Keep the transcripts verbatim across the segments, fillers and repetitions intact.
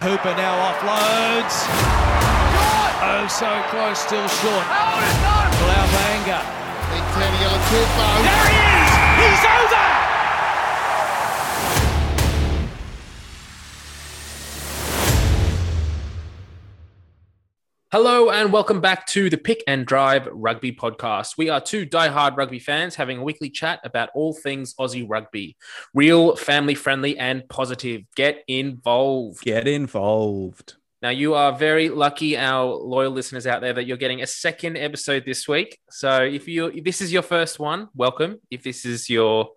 Hooper now offloads. Short! Oh, so close, still short. Oh, no! Blauwanga. Big ten, yellow turbo. There he is! He's over! Hello and welcome back to the Pick and Drive Rugby podcast. We are two diehard rugby fans having a weekly chat about all things Aussie rugby. Real, family-friendly and positive. Get involved. Get involved. Now, you are very lucky, our loyal listeners out there, that you're getting a second episode this week. So if you if this is your first one, welcome. If this is your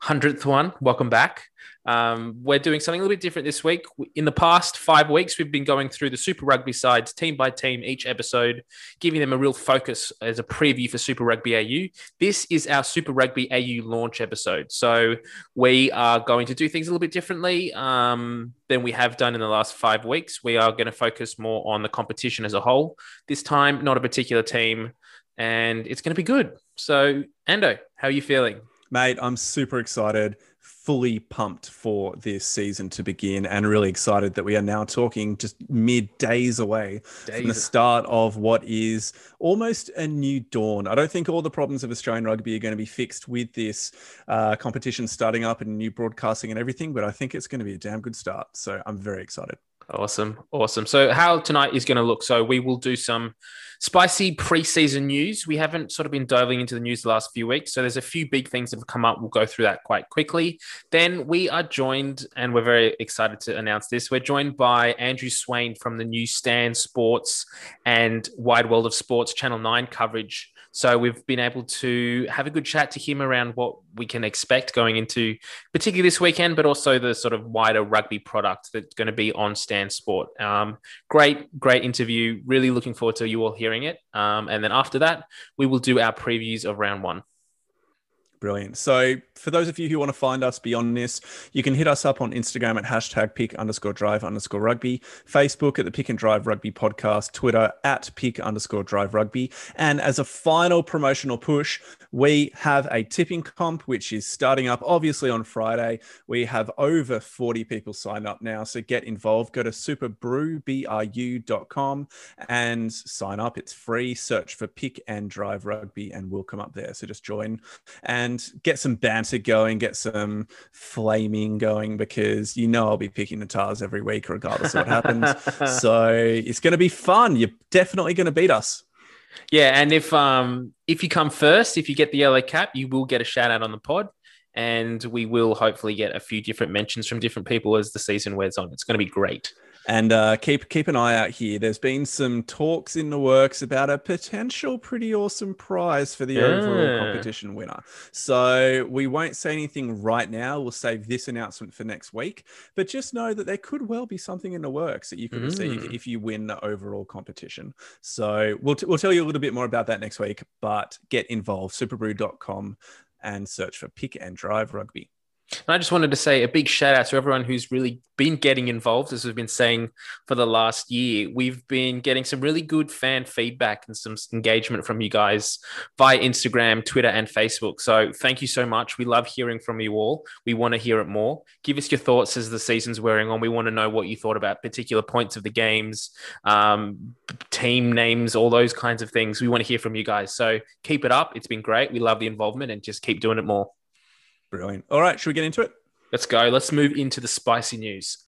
hundredth one, welcome back. Um, we're doing something a little bit different this week. In the past five weeks, we've been going through the Super Rugby sides team by team each episode, giving them a real focus as a preview for Super Rugby A U. This is our Super Rugby A U launch episode. So we are going to do things a little bit differently um, than we have done in the last five weeks. We are going to focus more on the competition as a whole. This time, not a particular team, and it's going to be good. So, Ando, how are you feeling? Mate, I'm super excited. Fully pumped for this season to begin and really excited that we are now talking just mere days away days. from the start of what is almost a new dawn. I don't think all the problems of Australian rugby are going to be fixed with this uh, competition starting up and new broadcasting and everything, but I think it's going to be a damn good start. So I'm very excited. Awesome. Awesome. So how tonight is going to look. So we will do some spicy preseason news. We haven't sort of been diving into the news the last few weeks. So there's a few big things that have come up. We'll go through that quite quickly. Then we are joined, and we're very excited to announce this. We're joined by Andrew Swain from the new Stan Sports and Wide World of Sports Channel nine coverage. So we've been able to have a good chat to him around what we can expect going into particularly this weekend, but also the sort of wider rugby product that's going to be on Stan Sport. Um, great, great interview. Really looking forward to you all hearing it. Um, and then after that, we will do our previews of round one. Brilliant. So for those of you who want to find us beyond this, you can hit us up on Instagram at hashtag pick underscore drive underscore rugby, Facebook at the Pick and Drive Rugby podcast, Twitter at pick underscore drive rugby. And as a final promotional push, we have a tipping comp, which is starting up obviously on Friday. We have over forty people signed up now. So get involved, go to superbru dot com and sign up. It's free. Search for Pick and Drive Rugby and we'll come up there. So just join and And get some banter going, get some flaming going, because you know I'll be picking the Tars every week regardless of what happens. So it's going to be fun. You're definitely going to beat us. Yeah, and if um if you come first, if you get the yellow cap, you will get a shout out on the pod, and we will hopefully get a few different mentions from different people as the season wears on. It's going to be great. And uh, keep keep an eye out here. There's been some talks in the works about a potential pretty awesome prize for the yeah. overall competition winner. So we won't say anything right now. We'll save this announcement for next week. But just know that there could well be something in the works that you could mm. receive if you win the overall competition. So we'll t- we'll tell you a little bit more about that next week. But get involved, superbrew dot com, and search for Pick and Drive Rugby. And I just wanted to say a big shout out to everyone who's really been getting involved. As we've been saying for the last year, we've been getting some really good fan feedback and some engagement from you guys via Instagram, Twitter, and Facebook. So thank you so much. We love hearing from you all. We want to hear it more. Give us your thoughts as the season's wearing on. We want to know what you thought about particular points of the games, um, team names, all those kinds of things. We want to hear from you guys. So keep it up. It's been great. We love the involvement and just keep doing it more. Brilliant. All right, should we get into it? Let's go. Let's move into the spicy news.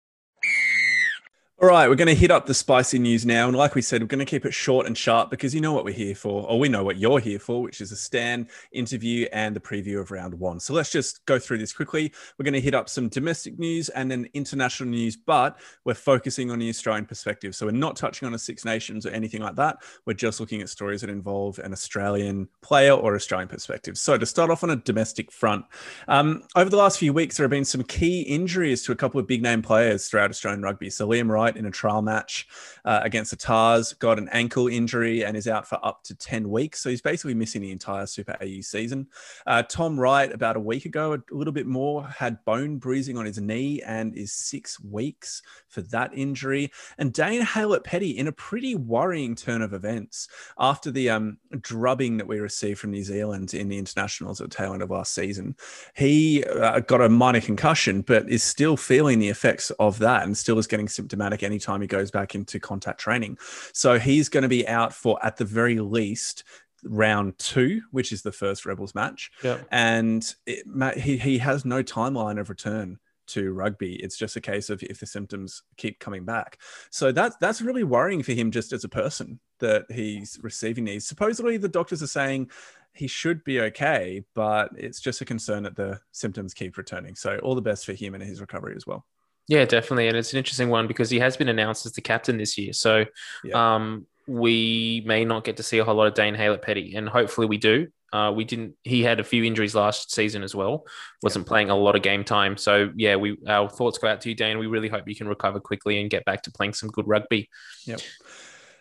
All right, we're going to hit up the spicy news now. And like we said, we're going to keep it short and sharp because you know what we're here for, or we know what you're here for, which is a Stan interview and the preview of round one. So let's just go through this quickly. We're going to hit up some domestic news and then international news, but we're focusing on the Australian perspective. So we're not touching on a Six Nations or anything like that. We're just looking at stories that involve an Australian player or Australian perspective. So to start off on a domestic front, um, over the last few weeks, there have been some key injuries to a couple of big name players throughout Australian rugby. So Liam Wright, in a trial match uh, against the Tars, got an ankle injury and is out for up to ten weeks. So he's basically missing the entire Super A U season. Uh, Tom Wright, about a week ago, a little bit more, had bone bruising on his knee and is six weeks for that injury. And Dane Haylett-Petty, in a pretty worrying turn of events, after the um, drubbing that we received from New Zealand in the internationals at the tail end of last season, he uh, got a minor concussion, but is still feeling the effects of that and still is getting symptomatic like anytime he goes back into contact training. So he's going to be out for, at the very least, round two, which is the first Rebels match. Yep. And it, Matt, he, he has no timeline of return to rugby. It's just a case of if the symptoms keep coming back. So that's, that's really worrying for him just as a person that he's receiving these. Supposedly the doctors are saying he should be okay, but it's just a concern that the symptoms keep returning. So all the best for him and his recovery as well. Yeah, definitely. And it's an interesting one because he has been announced as the captain this year. So yeah. um, we may not get to see a whole lot of Dane Haylett-Petty, and hopefully we do. Uh, we didn't, he had a few injuries last season as well, wasn't yeah. playing a lot of game time. So yeah, we, our thoughts go out to you, Dane. We really hope you can recover quickly and get back to playing some good rugby. Yep.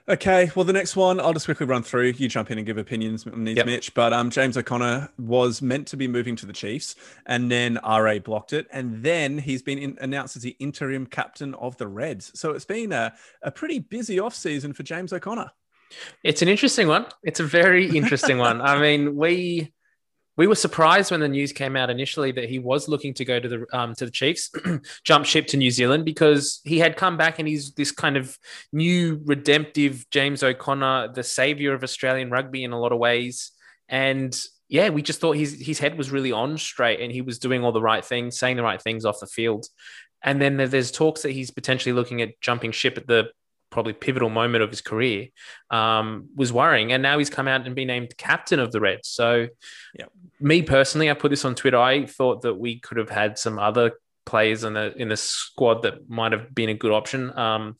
Okay, well, the next one, I'll just quickly run through. You jump in and give opinions on these, yep. Mitch. But um, James O'Connor was meant to be moving to the Chiefs, and then R A blocked it. And then he's been in, announced as the interim captain of the Reds. So it's been a, a pretty busy offseason for James O'Connor. It's an interesting one. It's a very interesting one. I mean, we... We were surprised when the news came out initially that he was looking to go to the um, to the Chiefs, jump ship to New Zealand, because he had come back and he's this kind of new redemptive James O'Connor, the saviour of Australian rugby in a lot of ways. And yeah, we just thought his his head was really on straight and he was doing all the right things, saying the right things off the field. And then there's talks that he's potentially looking at jumping ship at the probably pivotal moment of his career, um, was worrying. And now he's come out and been named captain of the Reds. So yeah. me personally, I put this on Twitter. I thought that we could have had some other players in the, in the squad that might've been a good option. Um,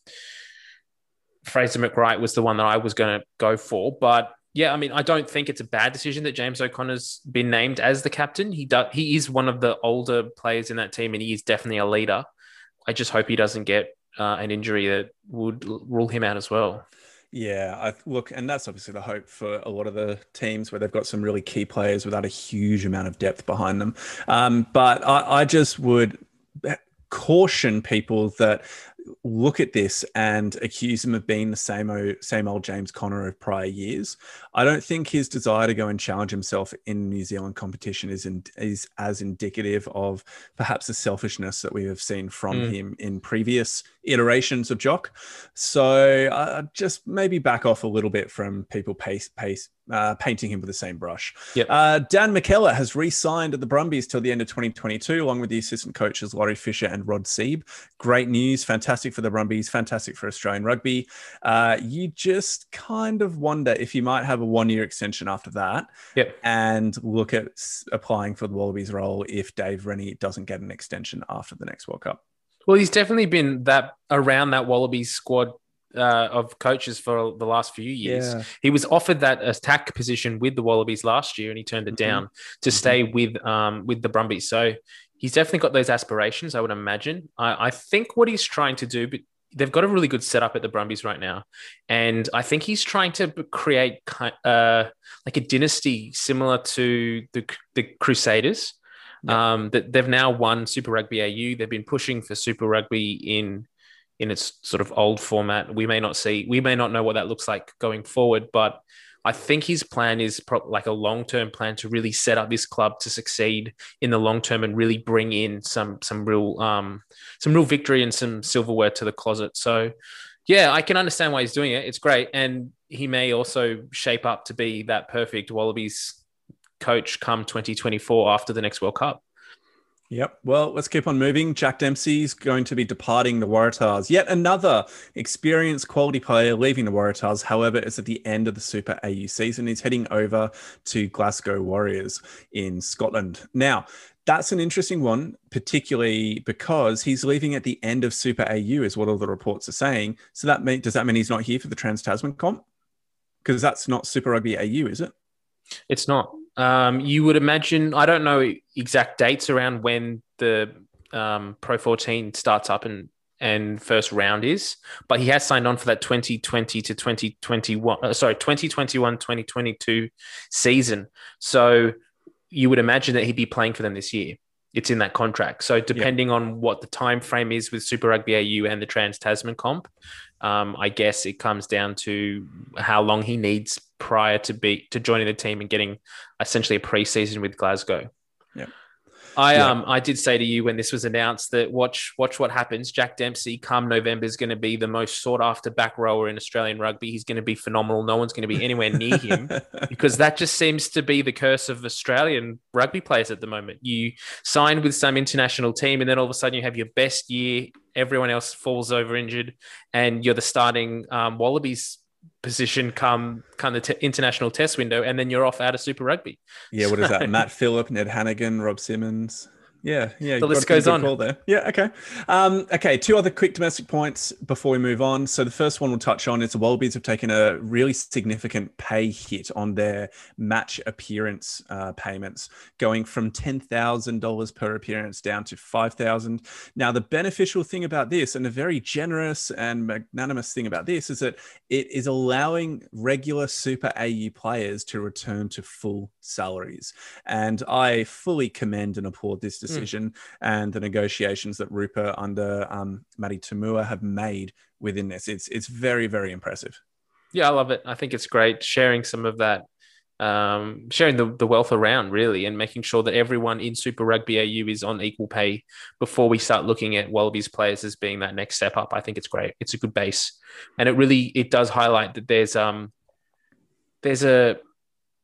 Fraser McWright was the one that I was going to go for, but yeah, I mean, I don't think it's a bad decision that James O'Connor's been named as the captain. He does, he is one of the older players in that team and he is definitely a leader. I just hope he doesn't get Uh, an injury that would rule him out as well. Yeah, I, look, and that's obviously the hope for a lot of the teams where they've got some really key players without a huge amount of depth behind them. Um, but I, I just would caution people that look at this and accuse him of being the same old, same old James O'Connor of prior years. I don't think his desire to go and challenge himself in New Zealand competition is in, is as indicative of perhaps the selfishness that we have seen from mm. him in previous iterations of Jock. So uh, just maybe back off a little bit from people pace, pace, uh, painting him with the same brush. Yep. Uh, Dan McKellar has re-signed at the Brumbies till the end of twenty twenty-two, along with the assistant coaches Laurie Fisher and Rod Siebe. Great news, fantastic. Fantastic for the Brumbies, fantastic for Australian rugby. Uh, you just kind of wonder if you might have a one-year extension after that, yep. and look at applying for the Wallabies role if Dave Rennie doesn't get an extension after the next World Cup. Well, he's definitely been that around that Wallabies squad uh, of coaches for the last few years. Yeah. He was offered that attack position with the Wallabies last year, and he turned it mm-hmm. down to mm-hmm. stay with um, with the Brumbies. So. He's definitely got those aspirations, I would imagine. I, I think what he's trying to do, but they've got a really good setup at the Brumbies right now. And I think he's trying to create uh, like a dynasty similar to the, the Crusaders. Yeah. Um, that they've now won Super Rugby A U. They've been pushing for Super Rugby in in its sort of old format. We may not see, we may not know what that looks like going forward, but I think his plan is pro- like a long-term plan to really set up this club to succeed in the long term and really bring in some some real um, some real victory and some silverware to the closet. So, yeah, I can understand why he's doing it. It's great, and he may also shape up to be that perfect Wallabies coach come twenty twenty-four after the next World Cup. Yep. Well, let's keep on moving. Jack Dempsey's going to be departing the Waratahs. Yet another experienced quality player leaving the Waratahs. However, it's at the end of the Super A U season. He's heading over to Glasgow Warriors in Scotland. Now, that's an interesting one, particularly because he's leaving at the end of Super A U is what all the reports are saying. So that mean, does that mean he's not here for the Trans-Tasman comp? Because that's not Super Rugby A U, is it? It's not. Um, you would imagine, I don't know exact dates around when the um, Pro fourteen starts up and, and first round is, but he has signed on for that twenty twenty to twenty twenty-one, uh, sorry, twenty twenty-one, twenty twenty-two season. So you would imagine that he'd be playing for them this year. It's in that contract. So depending yeah. on what the time frame is with Super Rugby A U and the Trans-Tasman comp, um, I guess it comes down to how long he needs prior to be to joining the team and getting essentially a preseason with Glasgow. Yeah. I yeah. um I did say to you when this was announced that watch watch what happens. Jack Dempsey come November is going to be the most sought after back rower in Australian rugby. He's going to be phenomenal. No one's going to be anywhere near him because that just seems to be the curse of Australian rugby players at the moment. You sign with some international team and then all of a sudden you have your best year. Everyone else falls over injured and you're the starting um, Wallabies position come kind of t- international test window, and then you're off out of Super Rugby. Yeah, what so, is that? Matt Phillip, Ned Hannigan, Rob Simmons. Yeah, yeah. The list goes on. There. Yeah, okay. Um, okay, two other quick domestic points before we move on. So the first one we'll touch on is the Wallabies have taken a really significant pay hit on their match appearance uh, payments, going from ten thousand dollars per appearance down to five thousand dollars. Now, the beneficial thing about this, and a very generous and magnanimous thing about this, is that it is allowing regular Super A U players to return to full salaries. And I fully commend and applaud this decision. decision mm. and the negotiations that Rupa under um, Matt Toomua have made within this. It's it's very, very impressive. Yeah, I love it. I think it's great sharing some of that, um, sharing the, the wealth around really, and making sure that everyone in Super Rugby A U is on equal pay before we start looking at Wallabies players as being that next step up. I think it's great. It's a good base. And it really, it does highlight that there's um there's a,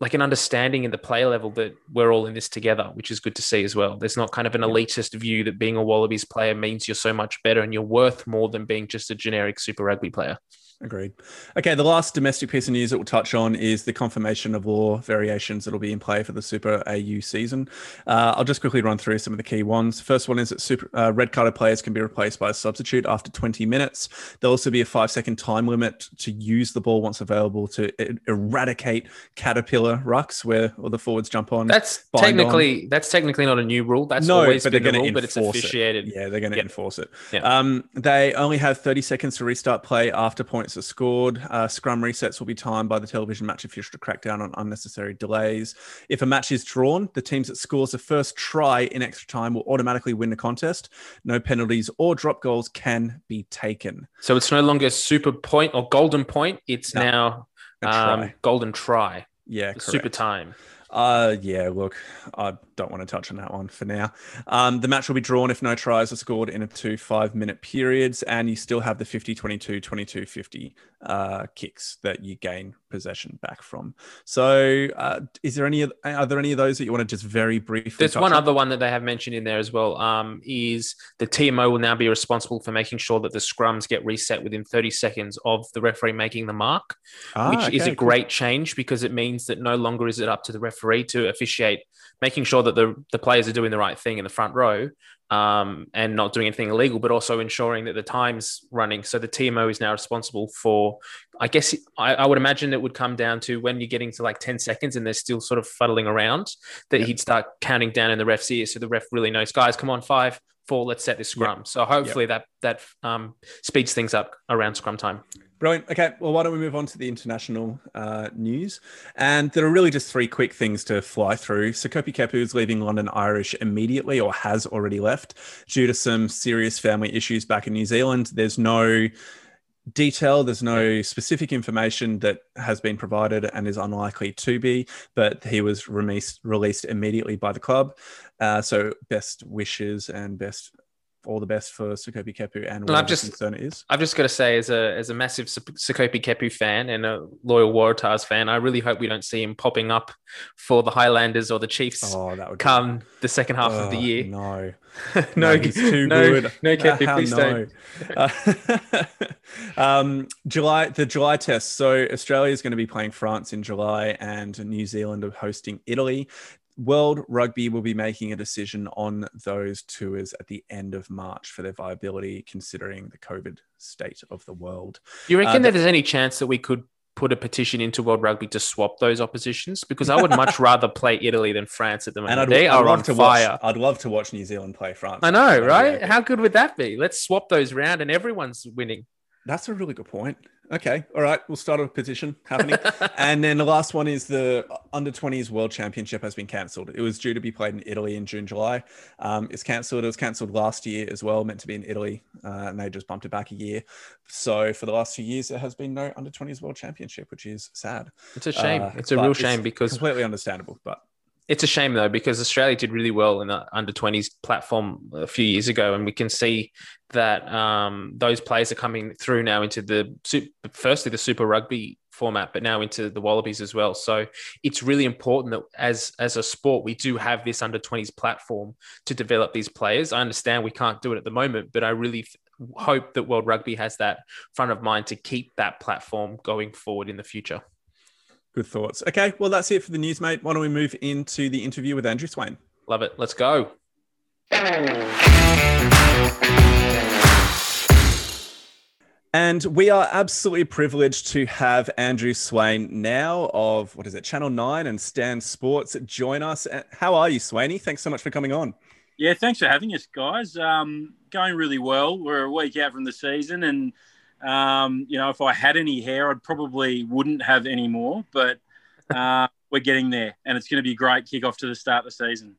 like an understanding in the play level that we're all in this together, which is good to see as well. There's not kind of an elitist view that being a Wallabies player means you're so much better and you're worth more than being just a generic Super Rugby player. Agreed. Okay, the last domestic piece of news that we'll touch on is the confirmation of law variations that will be in play for the Super A U season. Uh, I'll just quickly run through some of the key ones. First one is that super, uh, red carded players can be replaced by a substitute after twenty minutes. There'll also be a five-second time limit to use the ball once available to er- eradicate caterpillar rucks where all the forwards jump on. That's technically on. that's technically not a new rule. That's no, always but been they're going to but it's officiated. It. Yeah, they're going to yep. enforce it. Yep. Um, they only have thirty seconds to restart play after point. are scored. Uh, scrum resets will be timed by the television match official to crack down on unnecessary delays. If a match is drawn, the teams that scores the first try in extra time will automatically win the contest. No penalties or drop goals can be taken. So it's no longer super point or golden point. It's no, now um, try. golden try. Yeah, correct. Super time. Uh, yeah, look, I don't want to touch on that one for now. Um, the match will be drawn if no tries are scored in a two five-minute periods, and you still have the fifty twenty-two, twenty-two fifty uh, kicks that you gain possession back from. So uh, is there any, are there any of those that you want to just very briefly There's one on? other one that they have mentioned in there as well, um, is the T M O will now be responsible for making sure that the scrums get reset within thirty seconds of the referee making the mark, ah, which okay, is a cool. great change because it means that no longer is it up to the referee to officiate, making sure that the, the players are doing the right thing in the front row um, and not doing anything illegal, but also ensuring that the time's running. So the T M O is now responsible for, I guess, I, I would imagine it would come down to when you're getting to like ten seconds and they're still sort of fuddling around, that yep. he'd start counting down in the ref's ear so the ref really knows, guys, come on, five, four, let's set this scrum. Yep. So hopefully yep. that, that um, speeds things up around scrum time. Brilliant. Okay, well, why don't we move on to the international uh, news? And there are really just three quick things to fly through. Sekope Kepu is leaving London Irish immediately, or has already left, due to some serious family issues back in New Zealand. There's no detail, there's no specific information that has been provided and is unlikely to be, but he was released, released immediately by the club. Uh, so best wishes and best... all the best for Sekope Kepu and what the concern is. I've just got to say, as a as a massive Sekope Kepu fan and a loyal Waratahs fan, I really hope we don't see him popping up for the Highlanders or the Chiefs oh, that would come be... the second half oh, of the year. No. no, no, he's too no, good. No, Kepu, uh, please no. don't. Uh, um, July, the July test. So Australia is going to be playing France in July and New Zealand are hosting Italy. World Rugby will be making a decision on those tours at the end of March for their viability, considering the COVID state of the world. Do you reckon uh, that there's any chance that we could put a petition into World Rugby to swap those oppositions? Because I would much rather play Italy than France at the moment. And I'd, they I'd are love on to fire. Watch, I'd love to watch New Zealand play France. I know, right? How good would that be? Let's swap those round and everyone's winning. That's a really good point. Okay. All right. We'll start with a petition happening. And then the last one is the under twenties World Championship has been cancelled. It was due to be played in Italy in June, July. Um, it's cancelled. It was cancelled last year as well, meant to be in Italy. Uh, and they just bumped it back a year. So for the last few years, there has been no under twenties World Championship, which is sad. It's a shame. Uh, it's a real shame because completely understandable, but It's a shame though, because Australia did really well in the under twenties platform a few years ago, and we can see that um, those players are coming through now into the firstly the Super Rugby format, but now into the Wallabies as well. So it's really important that as as a sport, we do have this under twenties platform to develop these players. I understand we can't do it at the moment, but I really th- hope that World Rugby has that front of mind to keep that platform going forward in the future. Good thoughts. Okay, well, that's it for the news, mate. Why don't we move into the interview with Andrew Swain? Love it. Let's go. And we are absolutely privileged to have Andrew Swain now of, what is it, Channel nine and Stan Sports join us. How are you, Swainy? Thanks so much for coming on. Yeah, thanks for having us, guys. Um, going really well. We're a week out from the season, and Um, you know, if I had any hair, I probably wouldn't have any more, but uh, we're getting there, and it's going to be a great kickoff to the start of the season.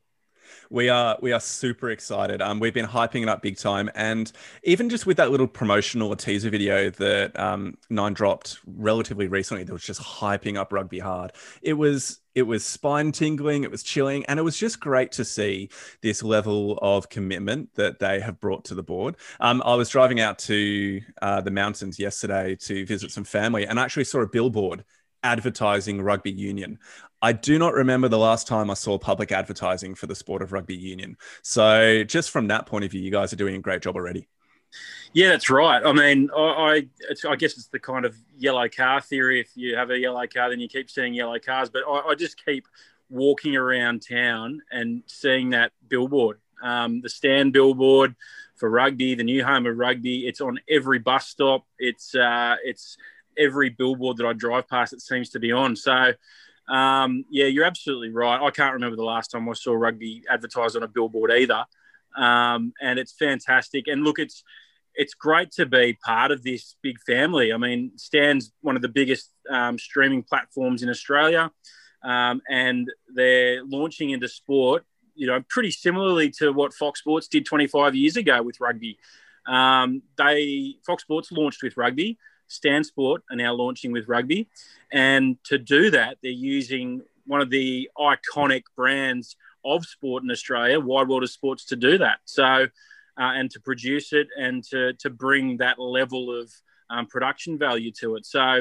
We are we are super excited. Um, we've been hyping it up big time, and even just with that little promotional or teaser video that um, Nine dropped relatively recently, that was just hyping up rugby hard. It was it was spine tingling, it was chilling, and it was just great to see this level of commitment that they have brought to the board. Um, I was driving out to uh, the mountains yesterday to visit some family, and I actually saw a billboard advertising rugby union. I do not remember the last time I saw public advertising for the sport of rugby union. So just from that point of view, you guys are doing a great job already. Yeah, that's right. I mean, I I, it's, I guess it's the kind of yellow car theory. If you have a yellow car, then you keep seeing yellow cars. But I, I just keep walking around town and seeing that billboard, um, the Stan billboard for rugby, the new home of rugby. It's on every bus stop. It's uh, it's every billboard that I drive past, it seems to be on. So, um, yeah, you're absolutely right. I can't remember the last time I saw rugby advertised on a billboard either. Um, and it's fantastic. And look, it's, it's great to be part of this big family. I mean, Stan's one of the biggest um, streaming platforms in Australia, um, and they're launching into sport, you know, pretty similarly to what Fox Sports did twenty-five years ago with rugby. Um, they Fox Sports launched with rugby. Stan Sport are now launching with rugby, and to do that, they're using one of the iconic brands of sport in Australia, Wide World of Sports, to do that. So, uh, and to produce it and to to bring that level of um, production value to it. So,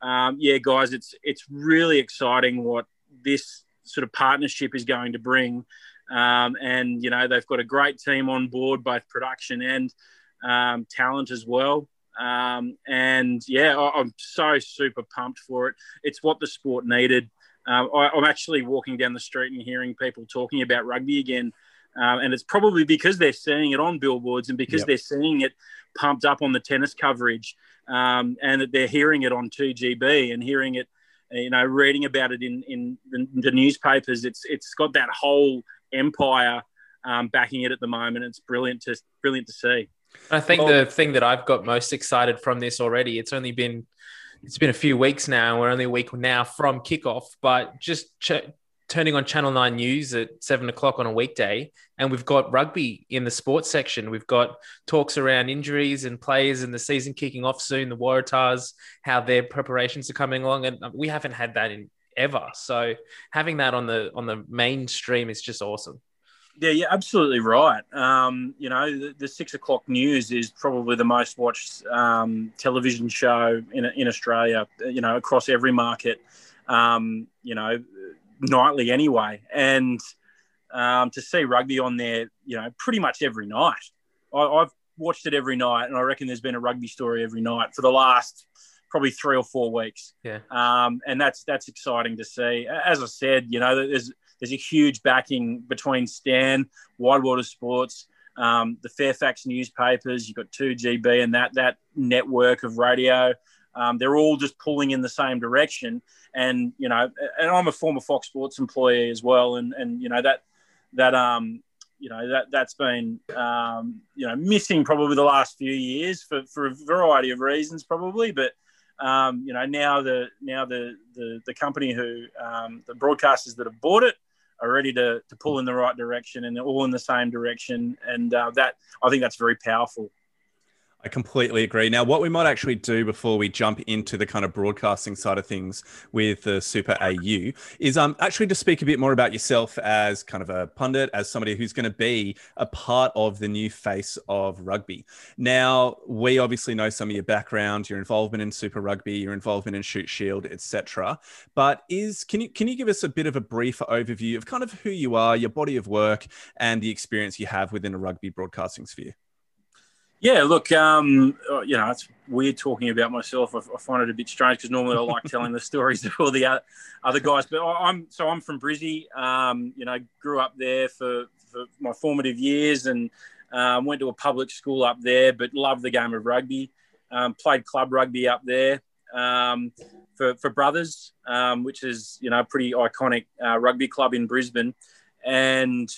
um, yeah, guys, it's it's really exciting what this sort of partnership is going to bring, um, and you know they've got a great team on board, both production and um, talent as well. Um, and yeah, I, I'm so super pumped for it. It's what the sport needed. Uh, I, I'm actually walking down the street and hearing people talking about rugby again. Um, and it's probably because they're seeing it on billboards and because yep. they're seeing it pumped up on the tennis coverage, um, and that they're hearing it on two G B and hearing it, you know, reading about it in, in the, the newspapers. It's, it's got that whole empire, um, backing it at the moment. It's brilliant to, brilliant to see. I think the thing that I've got most excited from this already, it's only been, it's been a few weeks now, and we're only a week now from kickoff, but just ch- turning on Channel nine News at seven o'clock on a weekday, and we've got rugby in the sports section. We've got talks around injuries and players and the season kicking off soon, the Waratahs, how their preparations are coming along. And we haven't had that in ever. So having that on the, on the mainstream is just awesome. Yeah, you're absolutely right. Um, you know, the, the six o'clock news is probably the most watched um, television show in in Australia, you know, across every market, um, you know, nightly anyway. And um, to see rugby on there, you know, pretty much every night. I, I've watched it every night, and I reckon there's been a rugby story every night for the last probably three or four weeks. Yeah. Um, and that's that's exciting to see. As I said, you know, there's... There's a huge backing between Stan, Wide World of Sports, um, the Fairfax newspapers. You've got two G B and that that network of radio. Um, they're all just pulling in the same direction. And you know, and I'm a former Fox Sports employee as well. And and you know that that um you know that that's been um, you know missing probably the last few years for for a variety of reasons probably, but. Um, you know, now the now the the, the company who um, the broadcasters that have bought it are ready to to pull in the right direction, and they're all in the same direction, and uh, that I think that's very powerful. I completely agree. Now, what we might actually do before we jump into the kind of broadcasting side of things with the Super A U is um, actually to speak a bit more about yourself as kind of a pundit, as somebody who's going to be a part of the new face of rugby. Now, we obviously know some of your background, your involvement in Super Rugby, your involvement in Shoot Shield, et cetera. But is can you can you give us a bit of a brief overview of kind of who you are, your body of work, and the experience you have within a rugby broadcasting sphere? Yeah, look, um, you know, it's weird talking about myself. I, I find it a bit strange because normally I like telling the stories of all the other, other guys. But I'm so I'm from Brizzy. Um, you know, grew up there for, for my formative years and um, went to a public school up there, but loved the game of rugby. Um, played club rugby up there um, for, for Brothers, um, which is, you know, a pretty iconic uh, rugby club in Brisbane. And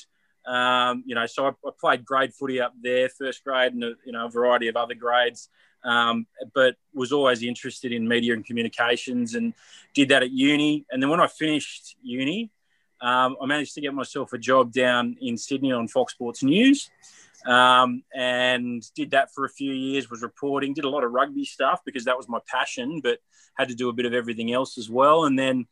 Um, you know, so I, I played grade footy up there, first grade, and a, you know, a variety of other grades, um, but was always interested in media and communications, and did that at uni. And then when I finished uni, um, I managed to get myself a job down in Sydney on Fox Sports News, um, and did that for a few years. Was reporting, did a lot of rugby stuff because that was my passion, but had to do a bit of everything else as well. And then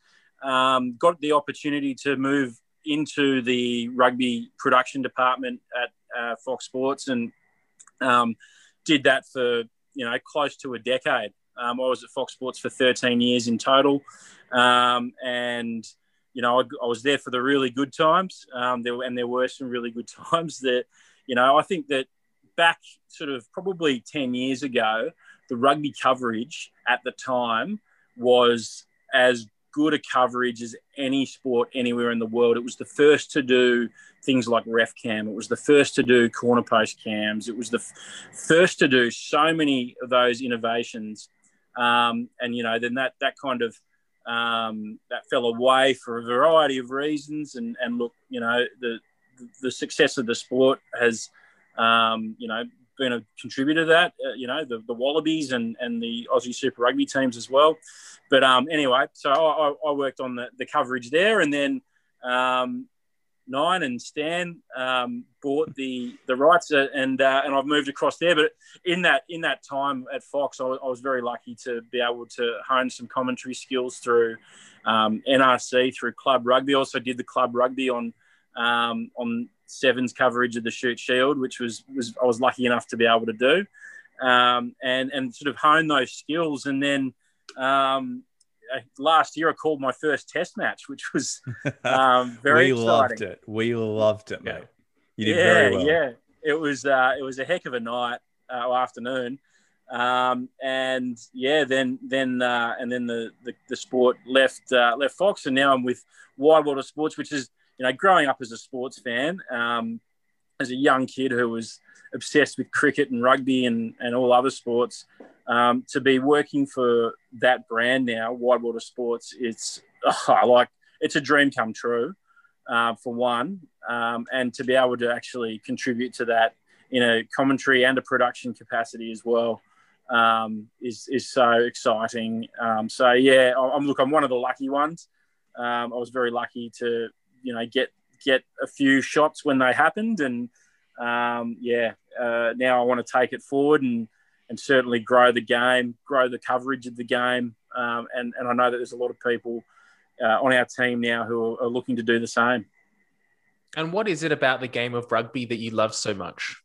um, got the opportunity to move into the rugby production department at uh, Fox Sports, and um, did that for, you know, close to a decade. Um, I was at Fox Sports for thirteen years in total. Um, and, you know, I, I was there for the really good times. Um, there were, and there were some really good times that, you know, I think that back sort of probably ten years ago, the rugby coverage at the time was as good a coverage as any sport anywhere in the world. It was the first to do things like ref cam. It was the first to do corner post cams. It was the f- first to do so many of those innovations. Um, and, you know, then that that kind of, um, that fell away for a variety of reasons. And, and look, you know, the the success of the sport has, um, you know, been a contributor to that, uh, you know, the, the Wallabies and, and the Aussie Super Rugby teams as well. But um, anyway, so I, I worked on the, the coverage there, and then um, Nine and Stan um, bought the the rights, and uh, and I've moved across there. But in that in that time at Fox, I was, I was very lucky to be able to hone some commentary skills through um, N R C, through club rugby. Also did the club rugby on um, on Sevens coverage of the Shoot Shield, which was was I was lucky enough to be able to do, um, and and sort of hone those skills, and then. Um, last year I called my first test match, which was um, very we exciting. loved it. We loved it, mate. You did yeah, very well. Yeah, it was uh, it was a heck of a night uh, or afternoon, um, and yeah, then then uh, and then the, the, the sport left uh, left Fox, and now I'm with Wide World of Sports, which is, you know, growing up as a sports fan, um, as a young kid who was obsessed with cricket and rugby and and all other sports. Um, to be working for that brand now, Wide World of Sports, it's oh, like it's a dream come true, uh, for one, um, and to be able to actually contribute to that in a commentary and a production capacity as well um, is is so exciting. Um, so yeah, I'm look, I'm one of the lucky ones. Um, I was very lucky to, you know, get get a few shots when they happened, and um, yeah, uh, now I want to take it forward and. And certainly grow the game, grow the coverage of the game. Um, and, and I know that there's a lot of people uh, on our team now who are, are looking to do the same. And what is it about the game of rugby that you love so much?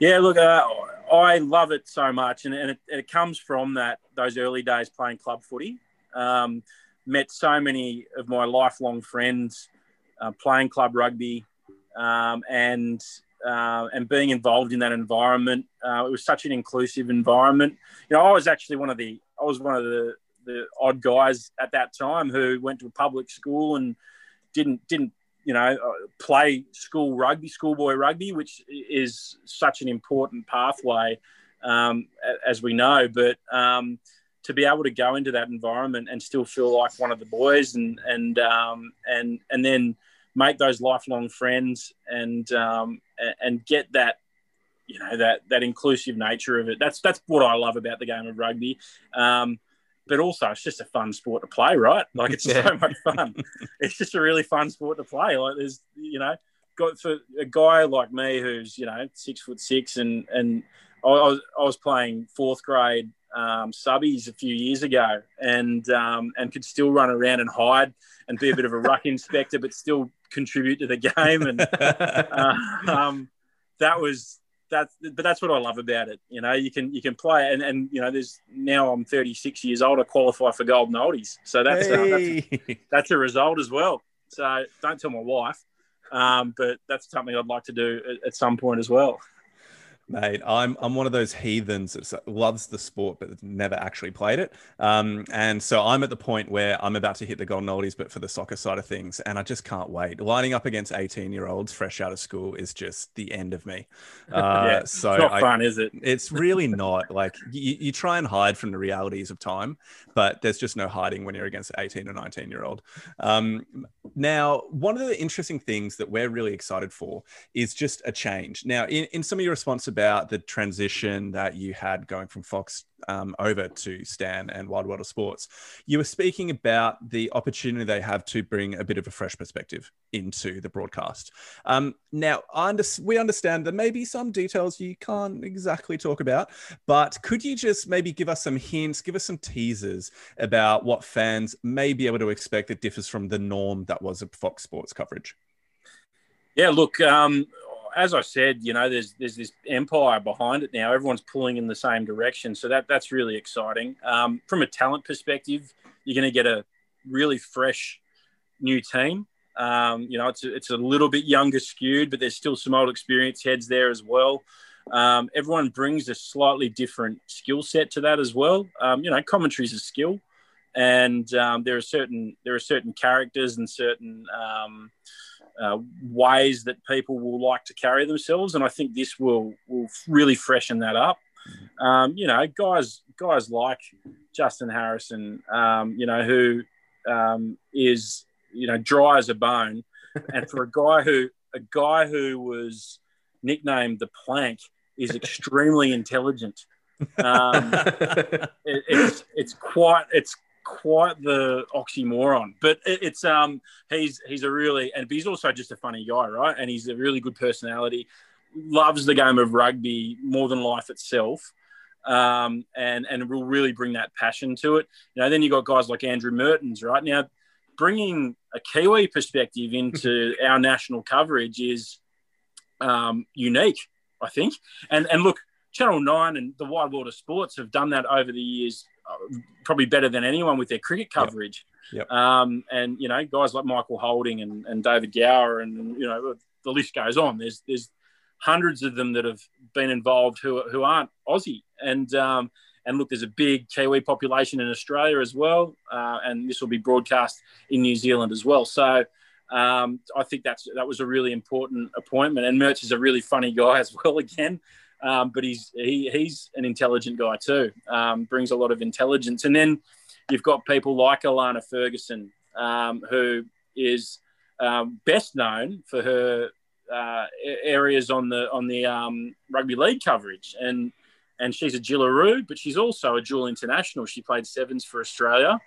Yeah, look, uh, I love it so much. And, and it, it comes from that those early days playing club footy. Um, met so many of my lifelong friends uh, playing club rugby um, and... Uh, and being involved in that environment, uh, it was such an inclusive environment. You know, I was actually one of the I was one of the, the odd guys at that time who went to a public school and didn't didn't you know play school rugby, schoolboy rugby, which is such an important pathway, um, as we know. But um, to be able to go into that environment and still feel like one of the boys, and and um, and and then. Make those lifelong friends and um, and get that, you know, that that inclusive nature of it. That's that's what I love about the game of rugby. Um, but also, it's just a fun sport to play, right? Like it's yeah. so much fun. It's just a really fun sport to play. Like there's, you know, got for a guy like me who's, you know, six foot six and and I was, I was playing fourth grade um, subbies a few years ago, and um, and could still run around and hide and be a bit of a ruck inspector, but still contribute to the game. And uh, um, that was that's but that's what I love about it. You know, you can you can play, and and you know, there's now I'm thirty-six years old. I qualify for golden oldies, so that's hey. uh, that's, that's a result as well. So don't tell my wife, um, but that's something I'd like to do at, at some point as well. Mate, I'm I'm one of those heathens that loves the sport but never actually played it. Um, and so I'm at the point where I'm about to hit the golden oldies, but for the soccer side of things, and I just can't wait. Lining up against eighteen-year-olds fresh out of school is just the end of me. Uh, yeah, so it's not I, fun, is it? It's really not. Like, you, you try and hide from the realities of time, but there's just no hiding when you're against an eighteen or nineteen-year-old. Um, now, one of the interesting things that we're really excited for is just a change. Now, in, in some of your responses about the transition that you had going from Fox um, over to Stan and Wide World of Sports, you were speaking about the opportunity they have to bring a bit of a fresh perspective into the broadcast. Um, now, I under- we understand there may be some details you can't exactly talk about, but could you just maybe give us some hints, give us some teasers about what fans may be able to expect that differs from the norm that was a Fox Sports coverage? Yeah, look, um, as I said, you know, there's there's this empire behind it now. Everyone's pulling in the same direction, so that that's really exciting. Um, from a talent perspective, you're going to get a really fresh new team. Um, you know, it's a, it's a little bit younger skewed, but there's still some old experience heads there as well. Um, everyone brings a slightly different skill set to that as well. Um, you know, commentary is a skill, and um, there are certain there are certain characters and certain um, Uh, ways that people will like to carry themselves, and I think this will will really freshen that up. Um, you know, guys guys like Justin Harrison, um, you know, who um, is you know dry as a bone, and for a guy who a guy who was nicknamed the Plank is extremely intelligent. Um, it, it's it's quite it's. quite the oxymoron, but it's um he's he's a really and he's also just a funny guy, right? And he's a really good personality, loves the game of rugby more than life itself, um and and will really bring that passion to it. You know, then you got guys like Andrew Mertens, right? Now, bringing a Kiwi perspective into our national coverage is um unique, I think. And and look, Channel nine and the Wide World of Sports have done that over the years, probably better than anyone with their cricket coverage. Yep. Yep. Um, and, you know, guys like Michael Holding and, and David Gower and, you know, the list goes on. There's there's hundreds of them that have been involved who who aren't Aussie. And, um, and look, there's a big Kiwi population in Australia as well, uh, and this will be broadcast in New Zealand as well. So um, I think that's that was a really important appointment. And Mertz is a really funny guy as well, again. Um, but he's he, he's an intelligent guy too, um, brings a lot of intelligence. And then you've got people like Alana Ferguson, um, who is um, best known for her uh, areas on the on the um, rugby league coverage. And and she's a Jillaroo, but she's also a dual international. She played sevens for Australia,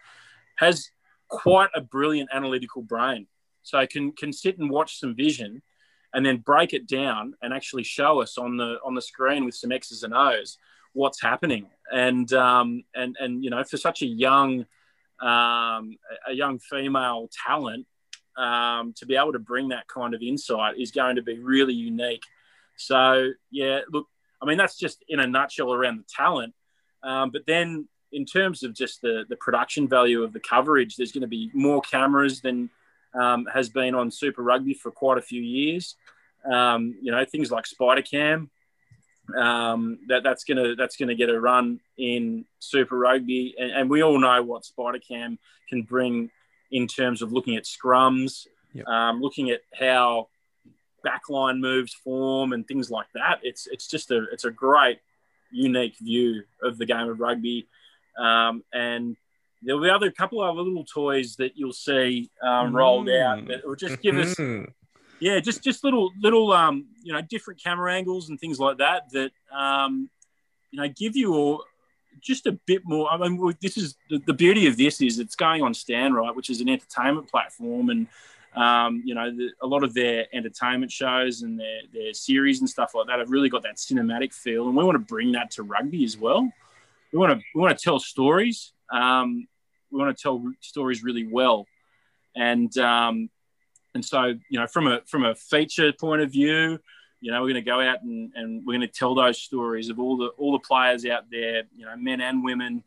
has quite a brilliant analytical brain. So can can sit and watch some vision and then break it down and actually show us on the on the screen with some X's and O's what's happening. And um, and and you know, for such a young um, a young female talent, um, to be able to bring that kind of insight is going to be really unique. So yeah, look, I mean, that's just in a nutshell around the talent. Um, but then in terms of just the the production value of the coverage, there's going to be more cameras than Um, has been on Super Rugby for quite a few years. Um, you know, things like Spider Cam, um, that, that's gonna that's gonna get a run in Super Rugby, and, and we all know what Spider Cam can bring in terms of looking at scrums, yep. um, looking at how backline moves form and things like that. It's it's just a it's a great unique view of the game of rugby, um, and there'll be other couple of other little toys that you'll see um, rolled out that will just give us, yeah, just just little little um, you know, different camera angles and things like that that um, you know, give you all just a bit more. I mean, this is the, the beauty of this is it's going on Stan, right, which is an entertainment platform, and Um, you know, the, a lot of their entertainment shows and their, their series and stuff like that have really got that cinematic feel, and we want to bring that to rugby as well. We want to we want to tell stories. Um, we want to tell stories really well, and um, and so you know, from a from a feature point of view, you know, we're going to go out and, and we're going to tell those stories of all the all the players out there, you know, men and women,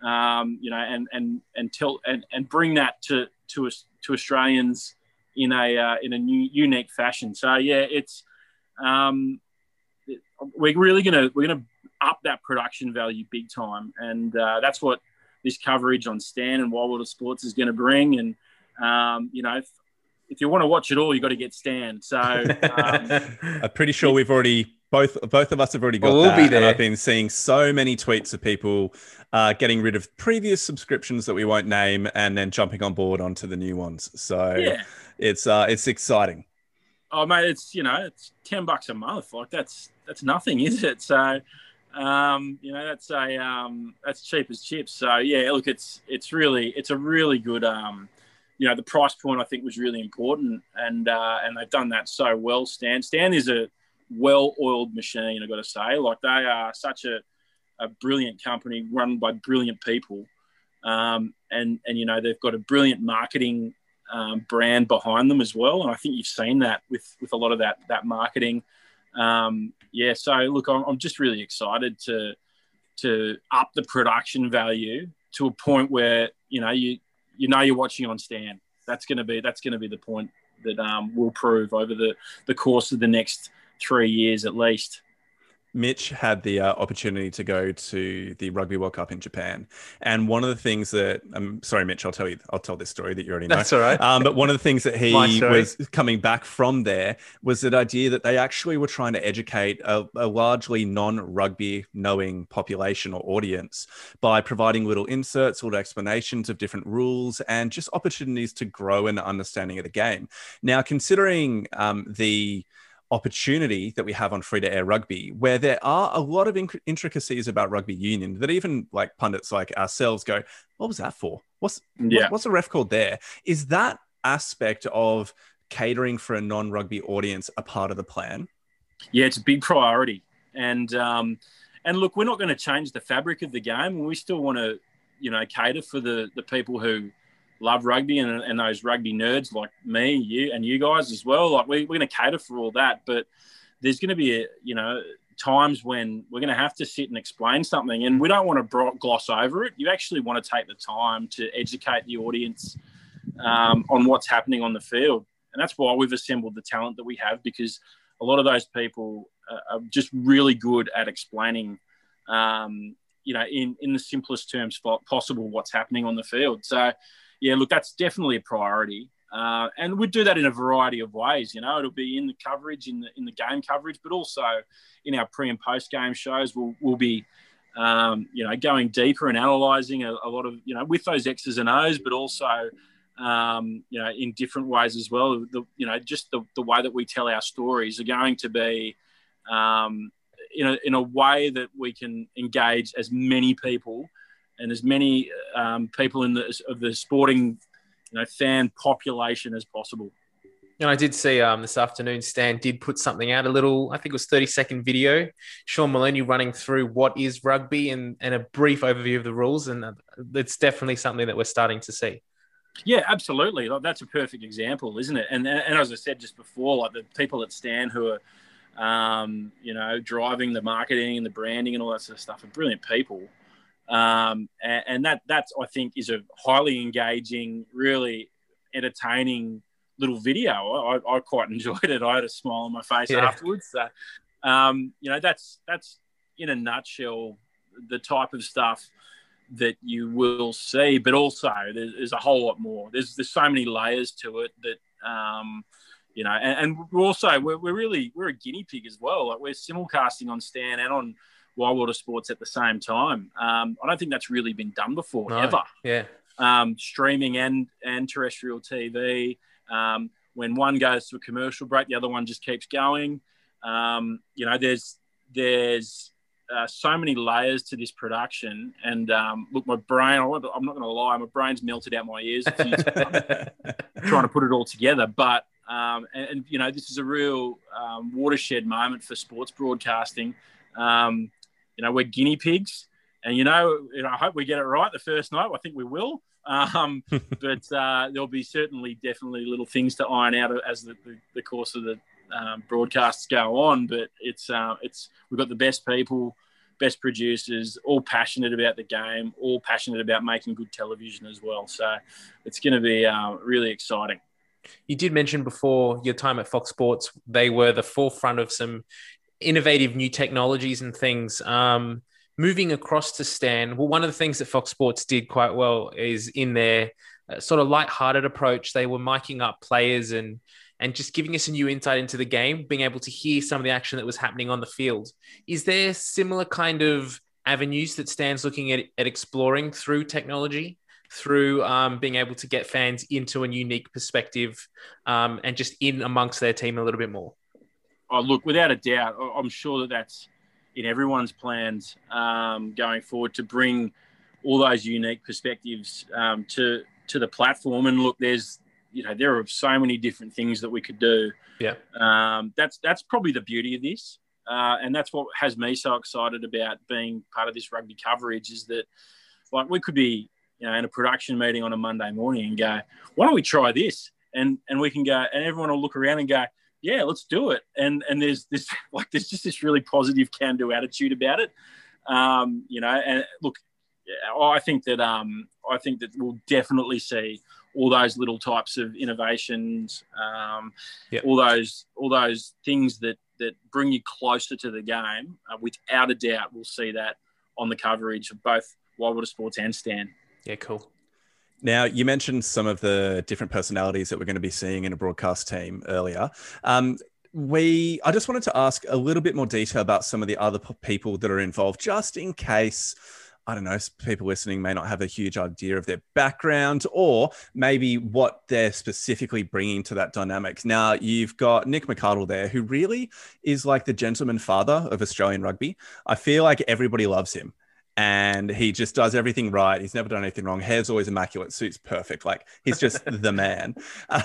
um, you know, and and and tell and, and bring that to to us to Australians in a uh, in a new unique fashion. So yeah, it's um, it, we're really gonna we're gonna up that production value big time, and uh, that's what this coverage on Stan and Wild World of Sports is going to bring. And um, you know, if, if you want to watch it all, you got to get Stan. So um, I'm pretty sure we've already. Both both of us have already got well, we'll that, be there. And I've been seeing so many tweets of people uh, getting rid of previous subscriptions that we won't name and then jumping on board onto the new ones. So yeah. it's uh, it's exciting. Oh mate, it's you know it's ten bucks a month. Like that's that's nothing, is it? So um, you know that's a um, that's cheap as chips. So yeah, look, it's it's really it's a really good. Um, you know, the price point I think was really important, and uh, and they've done that so well. Stan Stan is a well-oiled machine, I've got to say. Like, they are such a, a brilliant company run by brilliant people. Um, and, and, you know, they've got a brilliant marketing um, brand behind them as well. And I think you've seen that with, with a lot of that, that marketing. Um, yeah, so, look, I'm, I'm just really excited to to up the production value to a point where, you know, you you know you're watching on Stan. That's going to be that's going to be the point that um, we'll prove over the, the course of the next three years at least. Mitch had the uh, opportunity to go to the Rugby World Cup in Japan, and one of the things that I'm sorry, Mitch, I'll tell you, I'll tell this story that you already know. That's all right. Um, but one of the things that he was coming back from there was that idea that they actually were trying to educate a, a largely non-rugby knowing population or audience by providing little inserts, little explanations of different rules, and just opportunities to grow an understanding of the game. Now, considering um, the opportunity that we have on free-to-air rugby, where there are a lot of inc- intricacies about rugby union that even like pundits like ourselves go, what was that for? What's yeah. what, what's a ref called there? Is that aspect of catering for a non-rugby audience a part of the plan? Yeah, it's a big priority, and um, and look, we're not going to change the fabric of the game. We still want to, you know, cater for the the people who love rugby and, and those rugby nerds like me, you and you guys as well. Like we, we're going to cater for all that, but there's going to be, a, you know, times when we're going to have to sit and explain something, and we don't want to bro- gloss over it. You actually want to take the time to educate the audience um, on what's happening on the field. And that's why we've assembled the talent that we have, because a lot of those people are just really good at explaining, um, you know, in, in the simplest terms possible what's happening on the field. So, yeah, look, that's definitely a priority, uh, and we'd do that in a variety of ways. You know, it'll be in the coverage, in the in the game coverage, but also in our pre and post game shows. We'll we'll be, um, you know, going deeper and analysing a, a lot of, you know, with those X's and O's, but also, um, you know, in different ways as well. The, you know, just the the way that we tell our stories are going to be, um, you know, in a way that we can engage as many people and as many um, people in the of the sporting, you know, fan population as possible. And I did see um, this afternoon, Stan did put something out, a little, I think it was thirty second video, Sean Maloney running through what is rugby and, and a brief overview of the rules. And it's definitely something that we're starting to see. Yeah, absolutely. Like, that's a perfect example, isn't it? And, and as I said just before, like the people at Stan who are, um, you know, driving the marketing and the branding and all that sort of stuff are brilliant people. Um, and, and that, that's, I think, is a highly engaging, really entertaining little video. I, I quite enjoyed it. I had a smile on my face yeah. afterwards. So, um, you know, that's, that's in a nutshell, the type of stuff that you will see, but also there's, there's a whole lot more. There's, there's so many layers to it that, um, you know, and, and we're also, we're, we're really, we're a guinea pig as well. Like we're simulcasting on Stan and on Wide World of Sports at the same time. Um, I don't think that's really been done before, no, ever. Yeah. Um, streaming and and terrestrial T V. Um, when one goes to a commercial break, the other one just keeps going. Um, you know, there's there's uh, so many layers to this production. And um, look, my brain, I'm not going to lie, my brain's melted out my ears a few times trying to put it all together. But, um, and, and, you know, this is a real um, watershed moment for sports broadcasting. Um, you know, we're guinea pigs. And, you know, you know, I hope we get it right the first night. I think we will. Um, but uh, there'll be certainly definitely little things to iron out as the, the, the course of the um, broadcasts go on. But it's uh, it's we've got the best people, best producers, all passionate about the game, all passionate about making good television as well. So it's going to be uh, really exciting. You did mention before your time at Fox Sports, they were the forefront of some innovative new technologies and things. Um Moving across to Stan, well, one of the things that Fox Sports did quite well is in their sort of lighthearted approach, they were miking up players and and just giving us a new insight into the game, being able to hear some of the action that was happening on the field. Is there similar kind of avenues that Stan's looking at, at exploring through technology, through um, being able to get fans into a unique perspective um, and just in amongst their team a little bit more? Oh, look, without a doubt, I'm sure that that's in everyone's plans um, going forward to bring all those unique perspectives um, to to the platform. And look, there's, you know, there are so many different things that we could do. Yeah. Um, that's, that's probably the beauty of this. Uh, and that's what has me so excited about being part of this rugby coverage is that, like, we could be, you know, in a production meeting on a Monday morning and go, why don't we try this? And, and we can go, and everyone will look around and go, yeah, let's do it. And and there's this like there's just this really positive can-do attitude about it, um, you know. And look, I think that um, I think that we'll definitely see all those little types of innovations, um, yep. all those all those things that that bring you closer to the game. Uh, without a doubt, we'll see that on the coverage of both Wide World of Sports and Stan. Yeah, cool. Now, you mentioned some of the different personalities that we're going to be seeing in a broadcast team earlier. Um, we, I just wanted to ask a little bit more detail about some of the other people that are involved, just in case, I don't know, people listening may not have a huge idea of their background or maybe what they're specifically bringing to that dynamic. Now, you've got Nick McArdle there, who really is like the gentleman father of Australian rugby. I feel like everybody loves him. And he just does everything right. He's never done anything wrong. Hair's always immaculate. Suit's perfect. Like, he's just the man.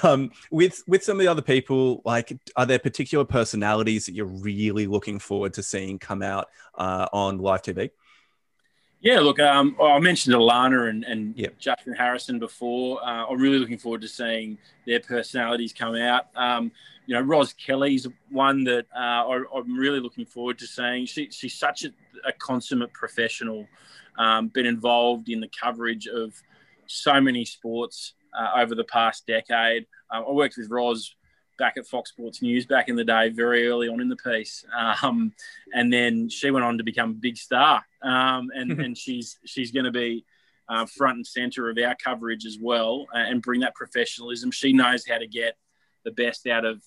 Um, with with some of the other people, like, are there particular personalities that you're really looking forward to seeing come out uh, on live T V? Yeah, look, um, I mentioned Alana and, and yep. Justin Harrison before. Uh, I'm really looking forward to seeing their personalities come out. Um, you know, Ros Kelly's one that uh, I, I'm really looking forward to seeing. She, she's such a, a consummate professional, um, been involved in the coverage of so many sports uh, over the past decade. Uh, I worked with Ros back at Fox Sports News back in the day, very early on in the piece. Um, and then she went on to become a big star. Um, and, and she's she's going to be uh, front and centre of our coverage as well uh, and bring that professionalism. She knows how to get the best out of,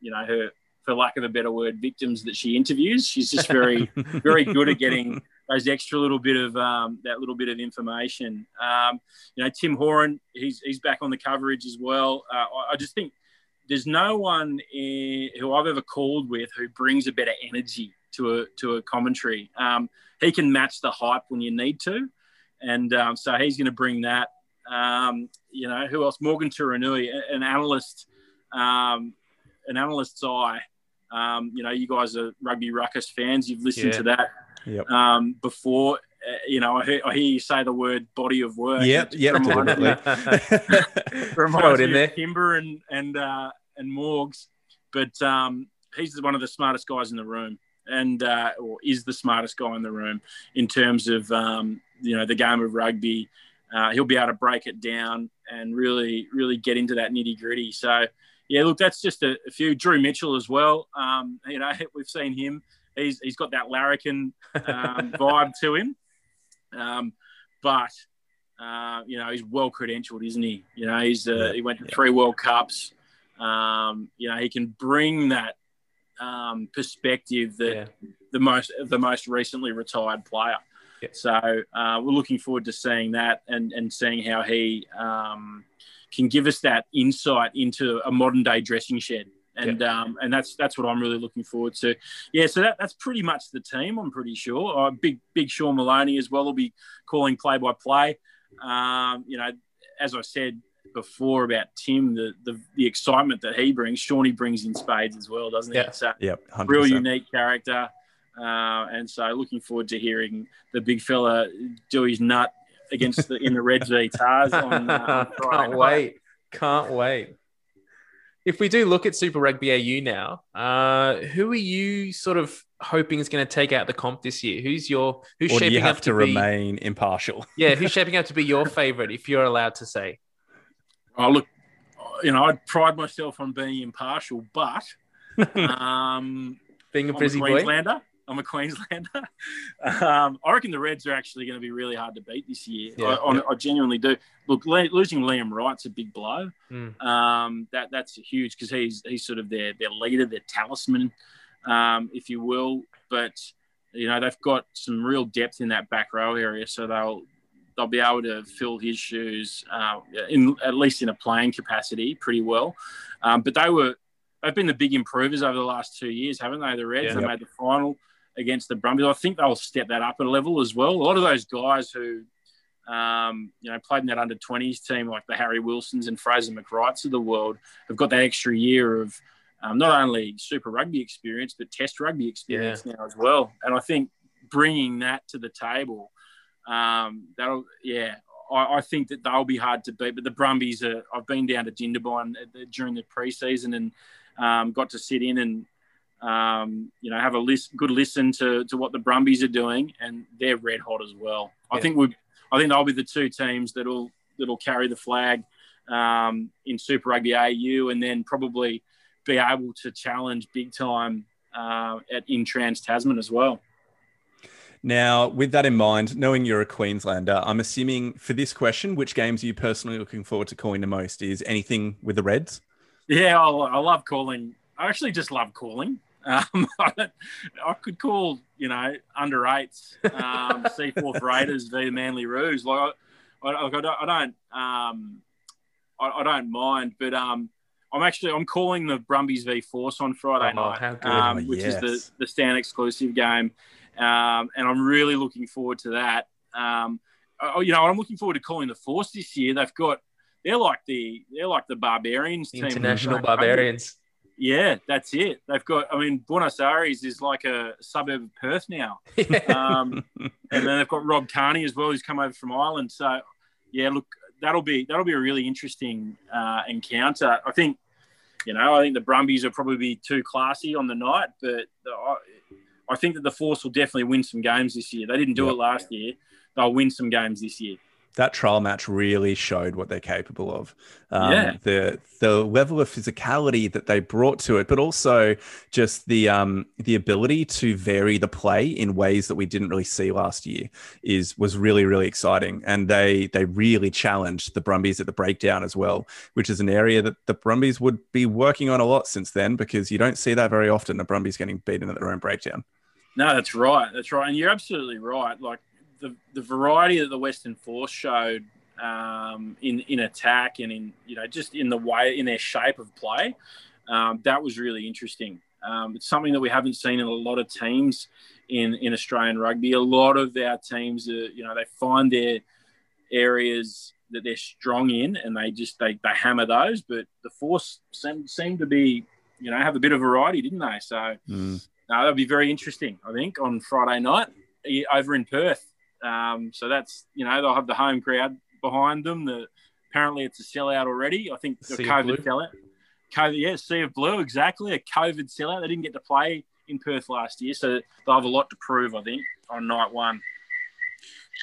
you know, her, for lack of a better word, victims that she interviews. She's just very, very good at getting those extra little bit of, um, that little bit of information. Um, you know, Tim Horan, he's, he's back on the coverage as well. Uh, I, I just think, there's no one in, who I've ever called with who brings a better energy to a to a commentary. Um, he can match the hype when you need to, and um, so he's going to bring that. Um, you know, who else? Morgan Turinui, an analyst, um, an analyst's eye. Um, you know, you guys are Rugby Ruckus fans. You've listened yeah. to that yep. um, before. Uh, you know, I hear, I hear you say the word body of work. Yep, yep, definitely. Reminds me in there. Of Kimber and and uh, and Morgs, but um, he's one of the smartest guys in the room, and uh, or is the smartest guy in the room in terms of um, you know, the game of rugby. Uh, he'll be able to break it down and really, really get into that nitty gritty. So, yeah, look, that's just a, a few. Drew Mitchell as well. Um, you know, we've seen him. He's he's got that larrikin um, vibe to him. Um, but, uh, you know, he's well credentialed, isn't he? You know, he's, uh, yeah, he went to yeah. three World Cups. Um, you know, he can bring that, um, perspective that yeah. the most, the most recently retired player. Yeah. So, uh, we're looking forward to seeing that and, and seeing how he, um, can give us that insight into a modern day dressing shed. And yep. um, and that's that's what I'm really looking forward to. Yeah, so that, that's pretty much the team, I'm pretty sure. Uh, big big Sean Maloney as well will be calling play-by-play. Um, you know, as I said before about Tim, the, the the excitement that he brings, Sean, he brings in spades as well, doesn't he? Yeah, so yep, one hundred percent. Real unique character. Uh, and so looking forward to hearing the big fella do his nut against the, in the Reds v Tars on uh, Friday. Can't wait. Can't wait. If we do look at Super Rugby A U now, uh, who are you sort of hoping is going to take out the comp this year? Who's your who's or shaping do you have up to, to be, remain impartial? Yeah, who's shaping up to be your favourite, if you're allowed to say? Oh, look, you know, I pride myself on being impartial, but um, being a Brizzy Queenslander, boy? I'm a Queenslander. um, I reckon the Reds are actually going to be really hard to beat this year. Yeah, I, yeah. I, I genuinely do. Look, le- losing Liam Wright's a big blow. Mm. Um, that that's huge because he's he's sort of their their leader, their talisman, um, if you will. But you know they've got some real depth in that back row area, so they'll they'll be able to fill his shoes uh, in at least in a playing capacity pretty well. Um, but they were they've been the big improvers over the last two years, haven't they? The Reds yeah, they yep. made the final against the Brumbies. I think they'll step that up a level as well. A lot of those guys who, um, you know, played in that under twenties team, like the Harry Wilsons and Fraser McWrights of the world, have got that extra year of um, not only Super Rugby experience, but Test Rugby experience yeah. now as well. And I think bringing that to the table, um, that'll, yeah, I, I think that they'll be hard to beat. But the Brumbies, are, I've been down to Jindabyne during the preseason and um, got to sit in and, Um, you know, have a list, good listen to, to what the Brumbies are doing, and they're red hot as well. Yeah. I think we, I think they'll be the two teams that'll that'll carry the flag um, in Super Rugby A U, and then probably be able to challenge big time uh, at in Trans-Tasman as well. Now, with that in mind, knowing you're a Queenslander, I'm assuming for this question, which games are you personally looking forward to calling the most? Is anything with the Reds? Yeah, I, I love calling. I actually just love calling. Um, I, I could call, you know, under eights, um, Seaforth Raiders v Manly Roos. Like, I, I, I don't, I don't, um, I, I don't mind. But um, I'm actually I'm calling the Brumbies v Force on Friday oh, night, how good. Um, oh, which yes. is the the Stan exclusive game, um, and I'm really looking forward to that. Um, I, you know, I'm looking forward to calling the Force this year. They've got they're like the they're like the Barbarians the team, international Barbarians. Yeah, that's it. They've got, I mean, Buenos Aires is like a suburb of Perth now. Yeah. Um, and then they've got Rob Carney as well, who's come over from Ireland. So, yeah, look, that'll be that'll be a really interesting uh, encounter. I think, you know, I think the Brumbies will probably be too classy on the night, but the, I, I think that the Force will definitely win some games this year. They didn't do yep. it last year. They'll win some games this year. That trial match really showed what they're capable of. Um, yeah. The the level of physicality that they brought to it, but also just the um, the ability to vary the play in ways that we didn't really see last year is was really, really exciting. And they they really challenged the Brumbies at the breakdown as well, which is an area that the Brumbies would be working on a lot since then, because you don't see that very often, the Brumbies getting beaten at their own breakdown. No, that's right. That's right. And you're absolutely right. Like, The, the variety that the Western Force showed um, in in attack and in you know just in the way in their shape of play, um, that was really interesting. Um, it's something that we haven't seen in a lot of teams in in Australian rugby. A lot of our teams, are, you know, they find their areas that they're strong in and they just they they hammer those. But the Force seemed seemed to be you know have a bit of variety, didn't they? So mm. no, that'll be very interesting. I think on Friday night over in Perth. Um, so that's, you know, they'll have the home crowd behind them. The, apparently it's a sellout already. I think the COVID sellout. COVID, yeah, Sea of Blue, exactly. A COVID sellout. They didn't get to play in Perth last year, so they'll have a lot to prove, I think, on night one.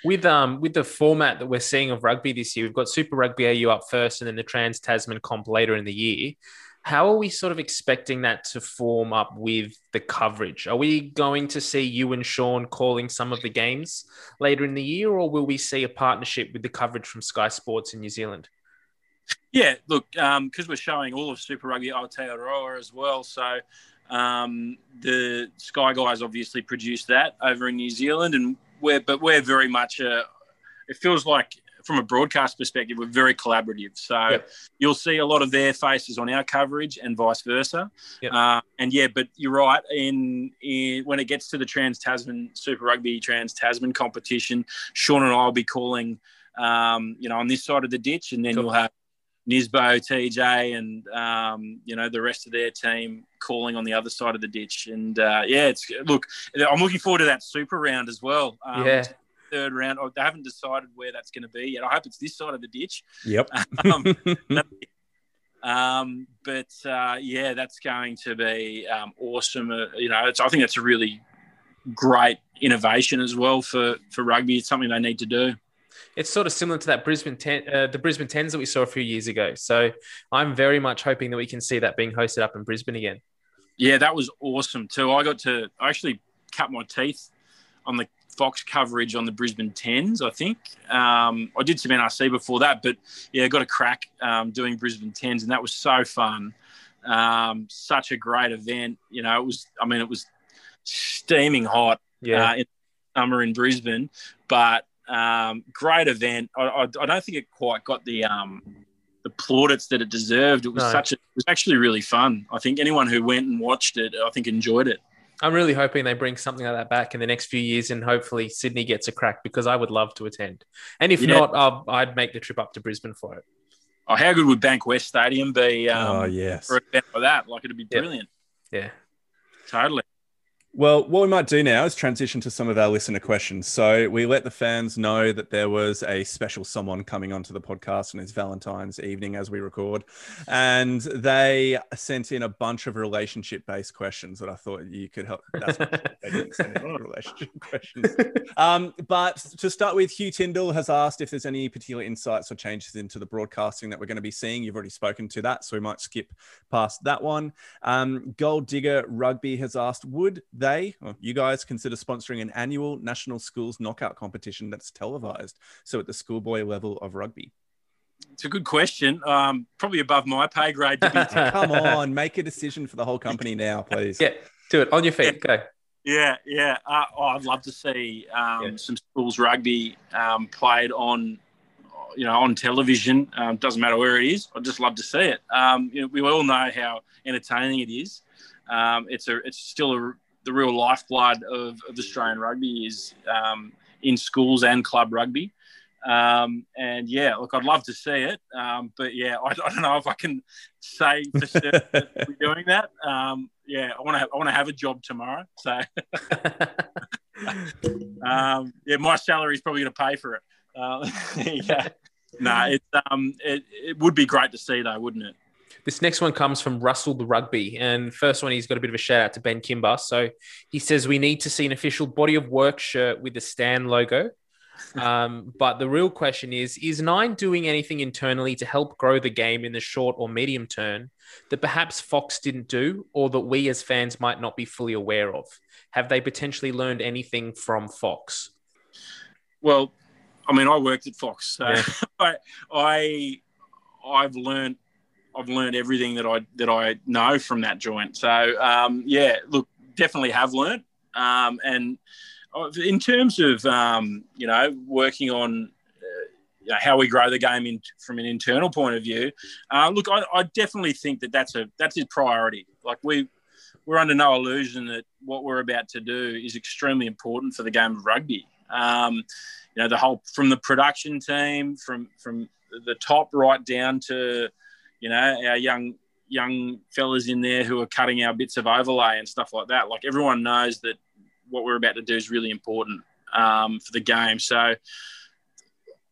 With um with the format that we're seeing of rugby this year, we've got Super Rugby A U up first and then the Trans-Tasman comp later in the year. How are we sort of expecting that to form up with the coverage? Are we going to see you and Sean calling some of the games later in the year, or will we see a partnership with the coverage from Sky Sports in New Zealand? Yeah, look, because um, we're showing all of Super Rugby Aotearoa as well, so um, the Sky guys obviously produced that over in New Zealand, and we're but we're very much a. It feels like from a broadcast perspective, we're very collaborative. So yep. you'll see a lot of their faces on our coverage and vice versa. Yep. Uh, and, yeah, but you're right. In, in when it gets to the Trans-Tasman Super Rugby Trans-Tasman competition, Sean and I will be calling, um, you know, on this side of the ditch, and then cool. you'll have Nisbo, T J, and, um, you know, the rest of their team calling on the other side of the ditch. And, uh, yeah, it's look, I'm looking forward to that Super round as well. Um, yeah. Third round. I haven't decided where that's going to be yet. I hope it's this side of the ditch. Yep. um, um, but, uh, yeah, that's going to be um, awesome. Uh, you know, it's, I think that's a really great innovation as well for, for rugby. It's something they need to do. It's sort of similar to that Brisbane ten, uh, the Brisbane tens that we saw a few years ago. So I'm very much hoping that we can see that being hosted up in Brisbane again. Yeah, that was awesome too. I got to I actually cut my teeth on the Fox coverage on the Brisbane tens, I think. Um, I did some N R C before that, but yeah, got a crack um, doing Brisbane tens, and that was so fun. Um, such a great event. You know, it was, I mean, it was steaming hot yeah. uh, in summer in Brisbane, but Um, great event. I, I, I don't think it quite got the um, the plaudits that it deserved. It was no. such. A, it was actually really fun. I think anyone who went and watched it, I think, enjoyed it. I'm really hoping they bring something like that back in the next few years, and hopefully Sydney gets a crack, because I would love to attend. And if yeah. not, I'll, I'd make the trip up to Brisbane for it. Oh, how good would Bankwest Stadium be? Um, oh yes, for an event like that, like it'd be brilliant. Yeah, yeah. Totally. Well, what we might do now is transition to some of our listener questions. So we let the fans know that there was a special someone coming onto the podcast, and it's Valentine's evening as we record. And they sent in a bunch of relationship-based questions that I thought you could help. That's what they didn't send in relationship questions. Um, but to start with, Hugh Tyndall has asked if there's any particular insights or changes into the broadcasting that we're going to be seeing. You've already spoken to that, so we might skip past that one. Um, Gold Digger Rugby has asked, would they, or you guys, consider sponsoring an annual national schools knockout competition that's televised, so at the schoolboy level of rugby? It's a good question. Um, probably above my pay grade. To be- Come on, make a decision for the whole company now, please. Yeah, do it. On your feet, yeah. go. Yeah, yeah. Uh, oh, I'd love to see um, yeah. some schools rugby um, played on, you know, on television. Um, doesn't matter where it is. I'd just love to see it. Um, you know, we all know how entertaining it is. Um, it's a, it's still a the real lifeblood of, of Australian rugby is um, in schools and club rugby. Um, and, yeah, look, I'd love to see it. Um, but, yeah, I, I don't know if I can say for certain that we're doing that. Um, yeah, I want to I want to have a job tomorrow. So, um, yeah, my salary is probably going to pay for it. Uh, yeah. No, it, um, it, it would be great to see, though, wouldn't it? This next one comes from Russell the Rugby, and first one, he's got a bit of a shout out to Ben Kimber. So he says, we need to see an official body of work shirt with the Stan logo. Um, but the real question is, is Nine doing anything internally to help grow the game in the short or medium term that perhaps Fox didn't do, or that we as fans might not be fully aware of? Have they potentially learned anything from Fox? Well, I mean, I worked at Fox, so yeah. I, I, I've learned I've learned everything that I that I know from that joint. So, um, yeah, look, definitely have learned. Um, and in terms of, um, you know, working on uh, you know, how we grow the game in, from an internal point of view, uh, look, I, I definitely think that that's, a, that's his priority. Like, we, we're under no illusion that what we're about to do is extremely important for the game of rugby. Um, you know, the whole, from the production team, from from the top right down to, you know, our young young fellas in there who are cutting our bits of overlay and stuff like that. Like, everyone knows that what we're about to do is really important um, for the game. So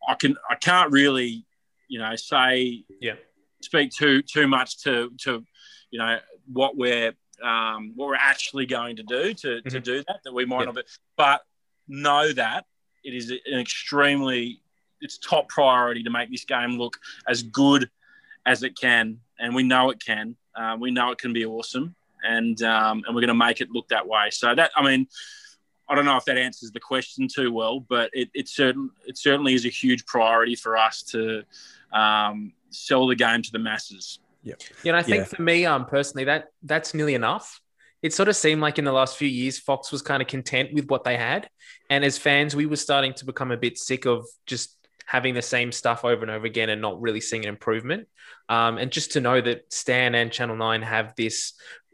I can I can't really, you know, say yeah. speak too too much to to you know what we're um, what we're actually going to do to, mm-hmm. to do that that we might yeah. not be, but know that it is an extremely it's top priority to make this game look as good as it can, and we know it can. Uh, we know it can be awesome, and um, and we're going to make it look that way. So that, I mean, I don't know if that answers the question too well, but it it, certain, it certainly is a huge priority for us to um, sell the game to the masses. Yeah, you know, I think yeah. for me, um, personally, that that's nearly enough. It sort of seemed like in the last few years, Fox was kind of content with what they had, and as fans, we were starting to become a bit sick of just having the same stuff over and over again and not really seeing an improvement. Um, and just to know that Stan and Channel nine have this,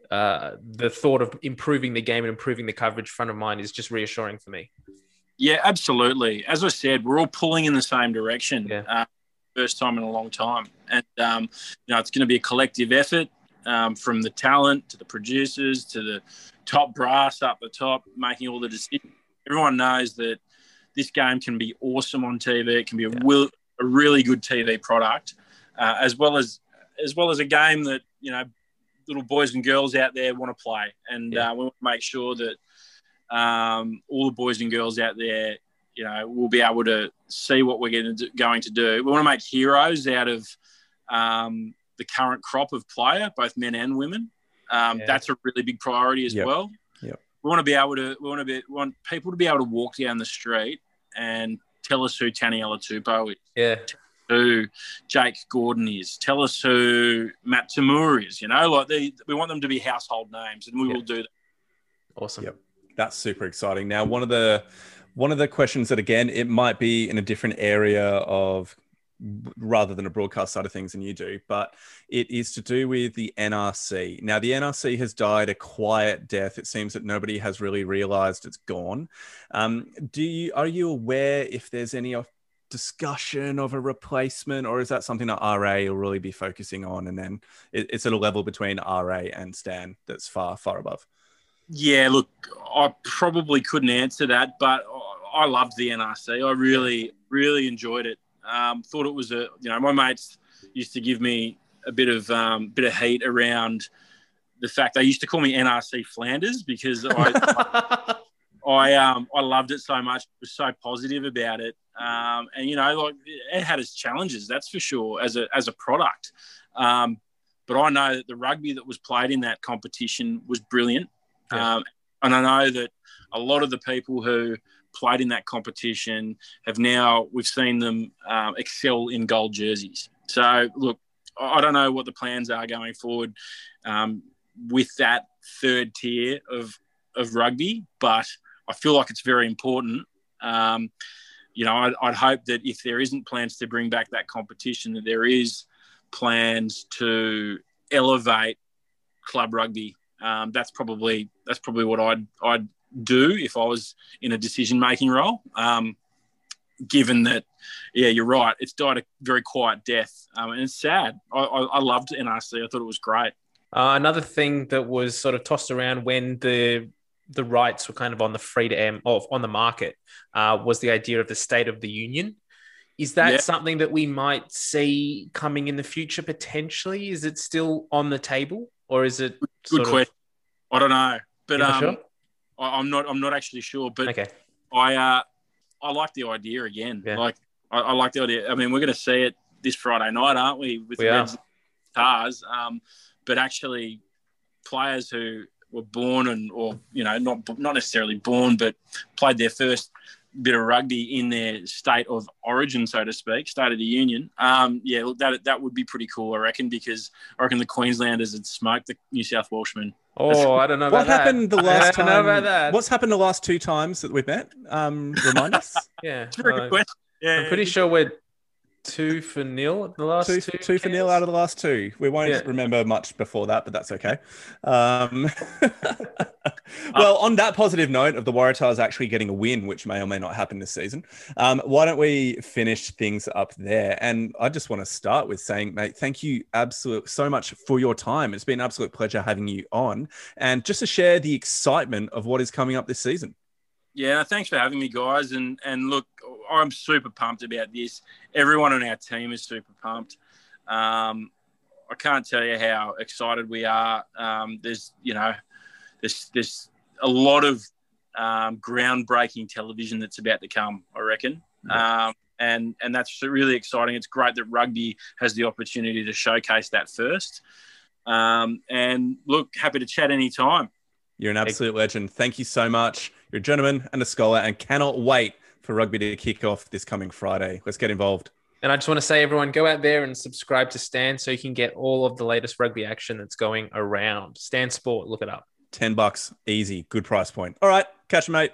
uh, the thought of improving the game and improving the coverage front of mind is just reassuring for me. Yeah, absolutely. As I said, we're all pulling in the same direction. Yeah. Uh, first time in a long time. And, um, you know, it's going to be a collective effort um, from the talent to the producers to the top brass up the top, making all the decisions. Everyone knows that this game can be awesome on T V. It can be a, yeah. will, a really good T V product, uh, as well as as well as a game that, you know, little boys and girls out there want to play. And yeah. uh, we want to make sure that um, all the boys and girls out there, you know, will be able to see what we're going to do. We want to make heroes out of um, the current crop of player, both men and women. Um, yeah. That's a really big priority as yep. well. We want to be able to. We want to be. We want people to be able to walk down the street and tell us who Taniela Tupou is. Yeah. Who Jake Gordon is. Tell us who Matt Toomua is. You know, like they, we want them to be household names, and we yeah. will do that. Awesome. Yep. That's super exciting. Now, one of the one of the questions that again, it might be in a different area of rather than a broadcast side of things than you do, but it is to do with the N R C. Now, the N R C has died a quiet death. It seems that nobody has really realized it's gone. Um, do you, are you aware if there's any discussion of a replacement, or is that something that R A will really be focusing on? And then it, it's at a level between R A and Stan that's far, far above. Yeah, look, I probably couldn't answer that, but I loved the N R C. I really, really enjoyed it. Um, thought it was a, you know, my mates used to give me a bit of um, bit of heat around the fact they used to call me N R C Flanders because I I, um, I loved it so much, was so positive about it, um, and you know, like it had its challenges, that's for sure, as a as a product, um, but I know that the rugby that was played in that competition was brilliant, yeah. um, and I know that a lot of the people who played in that competition have now, we've seen them um, excel in gold jerseys. So look, I don't know what the plans are going forward um, with that third tier of, of rugby, but I feel like it's very important. Um, you know, I'd, I'd hope that if there isn't plans to bring back that competition, that there is plans to elevate club rugby. Um, that's probably, that's probably what I'd, I'd, do if I was in a decision-making role, um, given that, yeah, you're right. It's died a very quiet death, um, and it's sad. I, I, I loved N R C. I thought it was great. Uh, another thing that was sort of tossed around when the the rights were kind of on the free-to-air, or on the market, uh, was the idea of the State of the Union. Is that yeah. something that we might see coming in the future, potentially? Is it still on the table, or is it... Good question. Of... I don't know. But... Um, sure? I'm not. I'm not actually sure, but okay. I uh, I like the idea again. Yeah. Like I, I like the idea. I mean, we're going to see it this Friday night, aren't we? With we Reds and Stars. Um, but actually, players who were born and, or you know, not not necessarily born, but played their first bit of rugby in their state of origin, so to speak, State of the Union. Um, yeah, that that would be pretty cool, I reckon, because I reckon the Queenslanders had smoked the New South Welshmen. Oh, I don't know about what that. What happened the last I don't time? Know about that. What's happened the last two times that we've met? Um, remind us. Yeah, it's a very good question. Yeah, I'm pretty sure we're two for nil at the last two. Two, two for nil out of the last two. We won't yeah. remember much before that, but that's okay. Um, well, on that positive note of the Waratahs actually getting a win, which may or may not happen this season, um, why don't we finish things up there? And I just want to start with saying, mate, thank you absolute so much for your time. It's been an absolute pleasure having you on, and just to share the excitement of what is coming up this season. Yeah, thanks for having me, guys. And and look, I'm super pumped about this. Everyone on our team is super pumped. Um, I can't tell you how excited we are. Um, there's, you know, there's there's a lot of um, groundbreaking television that's about to come, I reckon. Yeah. Um, and and that's really exciting. It's great that rugby has the opportunity to showcase that first. Um, and look, happy to chat anytime. You're an absolute legend. Thank you so much. You're a gentleman and a scholar, and cannot wait for rugby to kick off this coming Friday. Let's get involved. And I just want to say, everyone, go out there and subscribe to Stan so you can get all of the latest rugby action that's going around. Stan Sport, look it up. ten bucks, easy, good price point. All right, catch you, mate.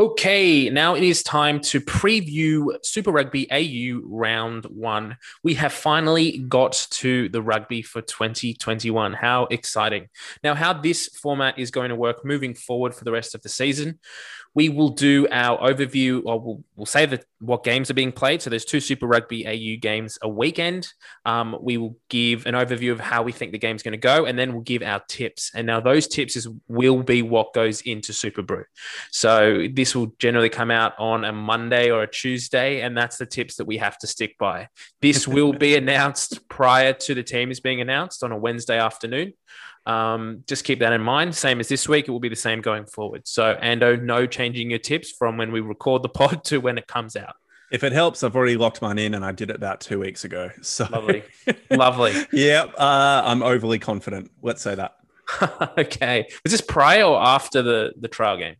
Oops. Okay, now it is time to preview Super Rugby A U round one. We have finally got to the rugby for twenty twenty-one. How exciting. Now, how this format is going to work moving forward for the rest of the season, we will do our overview, or we'll, we'll say that what games are being played. So there's two Super Rugby A U games a weekend. Um, we will give an overview of how we think the game's going to go, and then we'll give our tips. And now those tips is will be what goes into Superbru. So this will generally come out on a Monday or a Tuesday, and that's the tips that we have to stick by. This will be announced prior to the teams being announced on a Wednesday afternoon. Um, just keep that in mind. Same as this week, it will be the same going forward. So, Ando, no changing your tips from when we record the pod to when it comes out. If it helps, I've already locked mine in, and I did it about two weeks ago. So lovely, lovely. Yeah, uh, I'm overly confident. Let's say that. Okay. Was this prior or after the, the trial game?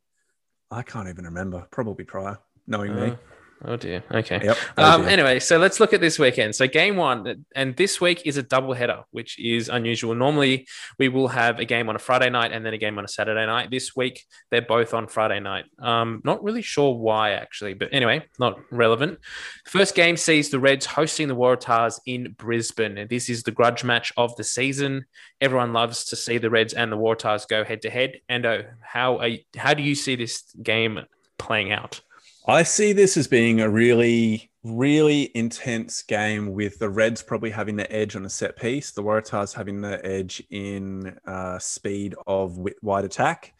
I can't even remember. Probably prior, knowing uh, me. Oh, dear. Okay. Yep. Oh um, dear. Anyway, so let's look at this weekend. So game one, and this week is a doubleheader, which is unusual. Normally, we will have a game on a Friday night and then a game on a Saturday night. This week, they're both on Friday night. Um, not really sure why, actually, but anyway, not relevant. First game sees the Reds hosting the Waratahs in Brisbane. And this is the grudge match of the season. Everyone loves to see the Reds and the Waratahs go head-to-head. Ando, how, are you, how do you see this game playing out? I see this as being a really, really intense game, with the Reds probably having the edge on a set piece, the Waratahs having the edge in uh, speed of wide attack.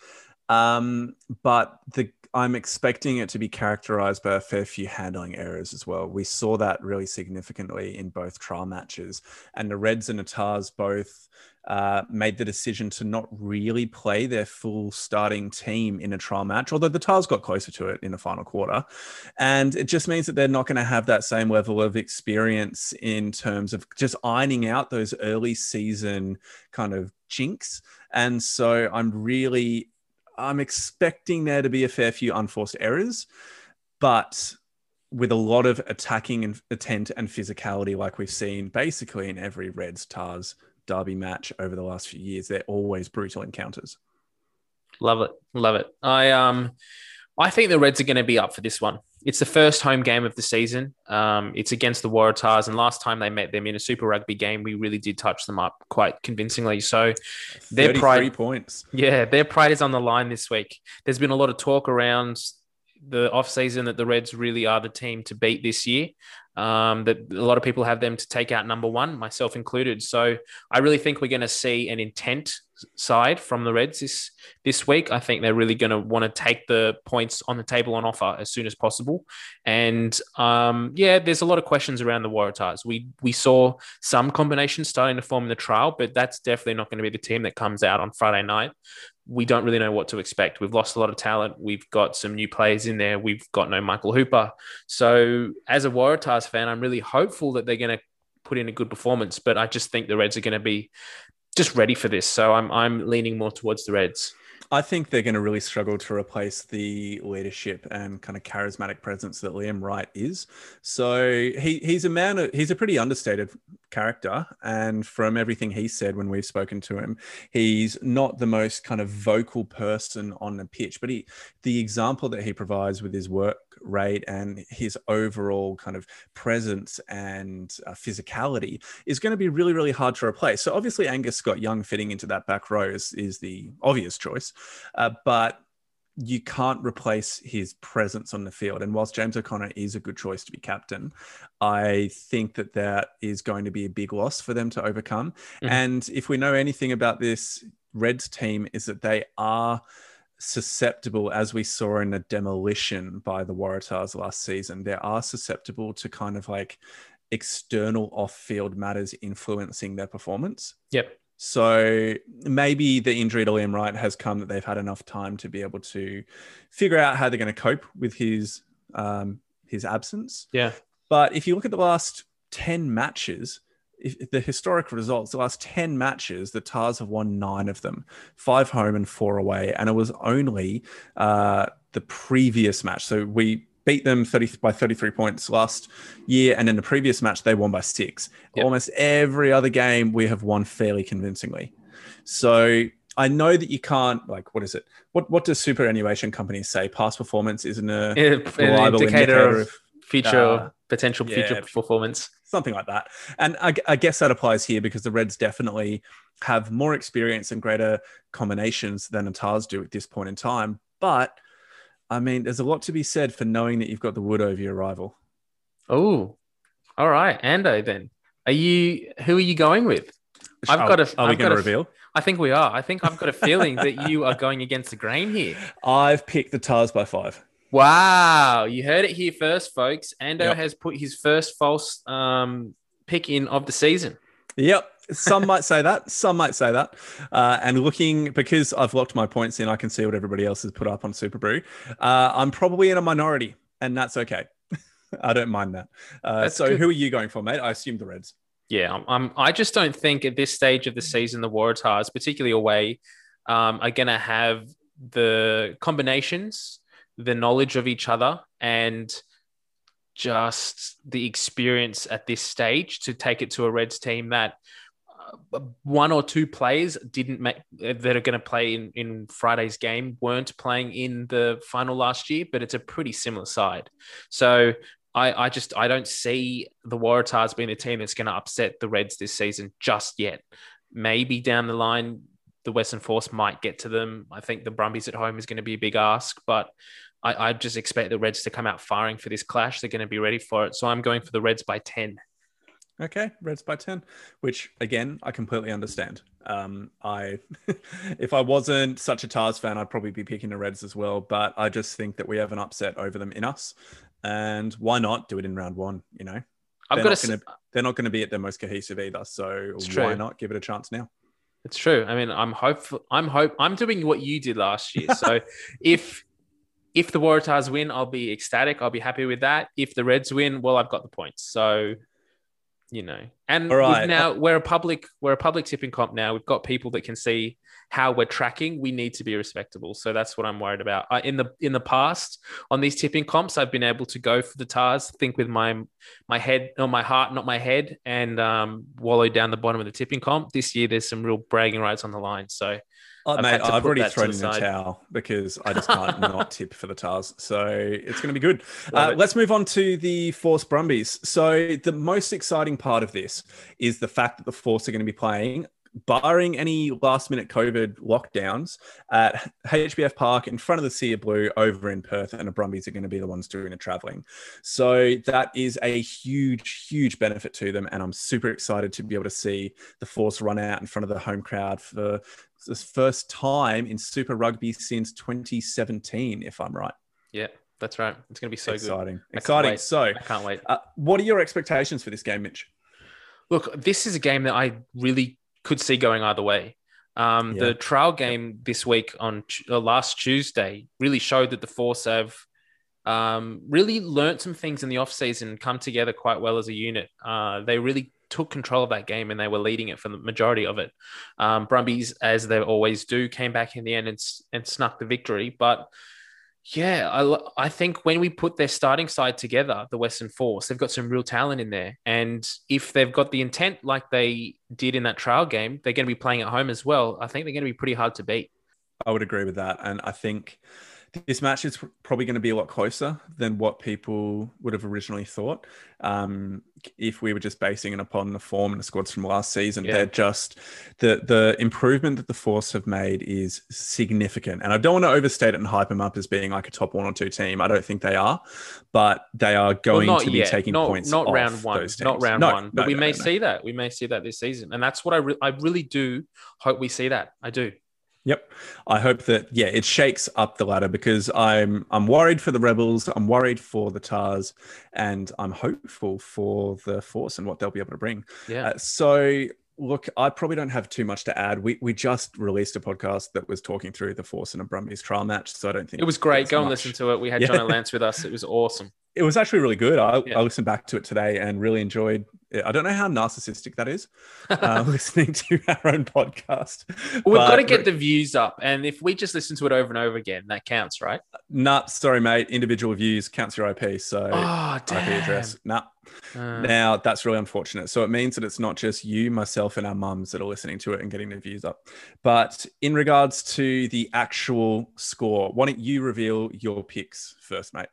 Um, but the, I'm expecting it to be characterized by a fair few handling errors as well. We saw that really significantly in both trial matches, and the Reds and the Tars both Uh, made the decision to not really play their full starting team in a trial match, although the Tars got closer to it in the final quarter. And it just means that they're not going to have that same level of experience in terms of just ironing out those early season kind of jinx. And so I'm really, I'm expecting there to be a fair few unforced errors, but with a lot of attacking and intent and physicality, like we've seen basically in every Reds Tars derby match over the last few years. They're always brutal encounters. Love it. Love it. I um, I think the Reds are going to be up for this one. It's the first home game of the season. Um, it's against the Waratahs, and last time they met them in a Super Rugby game, we really did touch them up quite convincingly. So their pride points. Yeah, their pride is on the line this week. There's been a lot of talk around the offseason that the Reds really are the team to beat this year. Um, that a lot of people have them to take out number one, myself included. So I really think we're going to see an intent side from the Reds this, this week. I think they're really going to want to take the points on the table on offer as soon as possible. And um, yeah, there's a lot of questions around the Waratahs. We, we saw some combinations starting to form in the trial, but that's definitely not going to be the team that comes out on Friday night. We don't really know what to expect. We've lost a lot of talent. We've got some new players in there. We've got no Michael Hooper. So as a Waratahs fan, I'm really hopeful that they're going to put in a good performance, but I just think the Reds are going to be just ready for this. So I'm I'm leaning more towards the Reds. I think they're going to really struggle to replace the leadership and kind of charismatic presence that Liam Wright is. So he he's a man, of, he's a pretty understated character. And from everything he said when we've spoken to him, he's not the most kind of vocal person on the pitch, but he, the example that he provides with his work rate and his overall kind of presence and uh, physicality is going to be really, really hard to replace. So obviously Angus Scott Young fitting into that back row is, is the obvious choice. Uh, but you can't replace his presence on the field. And whilst James O'Connor is a good choice to be captain, I think that that is going to be a big loss for them to overcome. Mm-hmm. And if we know anything about this Reds team, is that they are susceptible, as we saw in the demolition by the Waratahs last season, they are susceptible to kind of like external off-field matters influencing their performance. Yep. So maybe the injury to Liam Wright has come that they've had enough time to be able to figure out how they're going to cope with his um, his absence. Yeah. But if you look at the last ten matches, if the historic results, the last ten matches, the Tars have won nine of them, five home and four away. And it was only uh, the previous match. So we beat them thirty by thirty-three points last year. And in the previous match, they won by six. Yep. Almost every other game, we have won fairly convincingly. So I know that you can't, like, what is it? What what does superannuation companies say? Past performance isn't a it, reliable an indicator, indicator of future uh, potential yeah, future performance. Something like that. And I, I guess that applies here because the Reds definitely have more experience and greater combinations than the Tars do at this point in time. But, I mean, there's a lot to be said for knowing that you've got the wood over your rival. Oh, all right. Ando, then. Are you, who are you going with? I've are, got a, are we going to reveal? I think we are. I think I've got a feeling that you are going against the grain here. I've picked the Tars by five. Wow. You heard it here first, folks. Ando yep. has put his first false um, pick in of the season. Yep. Some might say that. Some might say that. Uh, and looking, because I've locked my points in, I can see what everybody else has put up on Superbru. Uh, I'm probably in a minority, and that's okay. I don't mind that. Uh, so good. Who are you going for, mate? I assume the Reds. Yeah, I'm, I'm, I just don't think at this stage of the season, the Waratahs, particularly away, um, are going to have the combinations, the knowledge of each other, and just the experience at this stage to take it to a Reds team that uh, one or two players didn't make, that are going to play in, in Friday's game, weren't playing in the final last year, but it's a pretty similar side. So I, I just I don't see the Waratahs being a team that's going to upset the Reds this season just yet. Maybe down the line, the Western Force might get to them. I think the Brumbies at home is going to be a big ask, but I, I just expect the Reds to come out firing for this clash. They're going to be ready for it. So I'm going for the Reds by ten. Okay, Reds by ten, which, again, I completely understand. Um, I, if I wasn't such a Tars fan, I'd probably be picking the Reds as well, but I just think that we have an upset over them in us. And why not do it in round one? You know, I've they're, got not a, gonna, they're not going to be at their most cohesive either. So why true. not give it a chance now? It's true. I mean, I'm hopeful. I'm hope. I'm doing what you did last year. So if if the Waratahs win, I'll be ecstatic. I'll be happy with that. If the Reds win, well, I've got the points. So you know, and right. now we're a public we're a public tipping comp. Now we've got people that can see how we're tracking. We need to be respectable, so that's what I'm worried about. I, in the in the past, on these tipping comps, I've been able to go for the Tars, think with my my head, or my heart, not my head, and um, wallow down the bottom of the tipping comp. This year, there's some real bragging rights on the line. So, oh, I've, mate, I've already thrown in the towel because I just can't not tip for the Tars. So it's going to be good. Uh, let's move on to the Force Brumbies. So the most exciting part of this is the fact that the Force are going to be playing, barring any last-minute COVID lockdowns, at H B F Park in front of the Sea of Blue over in Perth, and the Brumbies are going to be the ones doing the travelling. So that is a huge, huge benefit to them, and I'm super excited to be able to see the Force run out in front of the home crowd for the first time in Super Rugby since twenty seventeen, if I'm right. Yeah, that's right. It's going to be so exciting. Good. Exciting. Exciting. So I can't wait. Uh, what are your expectations for this game, Mitch? Look, this is a game that I really could see going either way. Um, yeah. The trial game this week on uh, last Tuesday really showed that the Force have um, really learnt some things in the offseason, come together quite well as a unit. Uh, they really took control of that game and they were leading it for the majority of it. Um, Brumbies, as they always do, came back in the end and, and snuck the victory. But yeah, I, I think when we put their starting side together, the Western Force, they've got some real talent in there. And if they've got the intent like they did in that trial game, they're going to be playing at home as well. I think they're going to be pretty hard to beat. I would agree with that. And I think this match is probably going to be a lot closer than what people would have originally thought. Um, if we were just basing it upon the form and the squads from last season, yeah. they're just the, the improvement that the Force have made is significant. And I don't want to overstate it and hype them up as being like a top one or two team. I don't think they are, but they are going well, to be yet. taking not, points. Not off round one, those teams. not round no, one, no, but no, we no, may no. see that. We may see that this season. And that's what I, re- I really do hope we see that. I do. Yep. I hope that, yeah, it shakes up the ladder because I'm I'm worried for the Rebels, I'm worried for the Tars, and I'm hopeful for the Force and what they'll be able to bring. Yeah. Uh, so, look, I probably don't have too much to add. We we just released a podcast that was talking through the Force and a Brumbies trial match, so I don't think... It was great. Go much. and listen to it. We had yeah. John Lance with us. It was awesome. It was actually really good. I, yeah. I listened back to it today and really enjoyed I don't know how narcissistic that is, uh, listening to our own podcast. We've got to get the views up. And if we just listen to it over and over again, that counts, right? Nah, sorry, mate. Individual views counts your I P. So oh, I P address. Nah. Uh, now, that's really unfortunate. So it means that it's not just you, myself, and our mums that are listening to it and getting their views up. But in regards to the actual score, why don't you reveal your picks first, mate?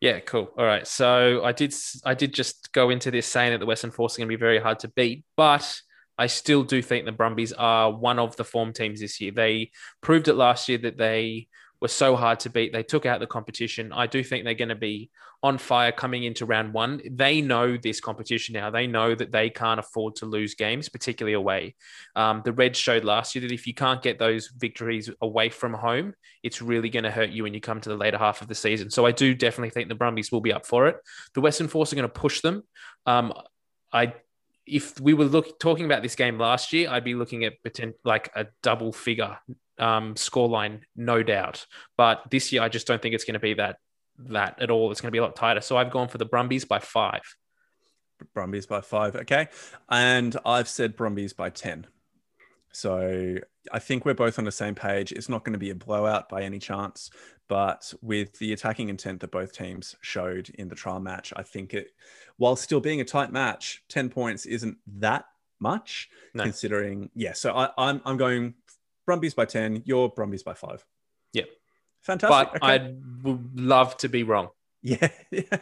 Yeah, cool. All right. So I did I did just go into this saying that the Western Force are going to be very hard to beat, but I still do think the Brumbies are one of the form teams this year. They proved it last year that they were so hard to beat. They took out the competition. I do think they're going to be on fire coming into round one. They know this competition now. They know that they can't afford to lose games, particularly away. Um, the Reds showed last year that if you can't get those victories away from home, it's really going to hurt you when you come to the later half of the season. So I do definitely think the Brumbies will be up for it. The Western Force are going to push them. Um, I if we were look, talking about this game last year, I'd be looking at like a double figure um, scoreline, no doubt. But this year, I just don't think it's going to be that that at all. It's going to be a lot tighter. So I've gone for the Brumbies by five. Brumbies by five, okay. And I've said Brumbies by ten. So I think we're both on the same page. It's not going to be a blowout by any chance, but with the attacking intent that both teams showed in the trial match, I think it, while still being a tight match, ten points isn't that much no. considering. Yeah. So I, I'm, I'm going Brumbies by ten, you're Brumbies by five. Yep. Fantastic. But okay. I'd would love to be wrong. Yeah.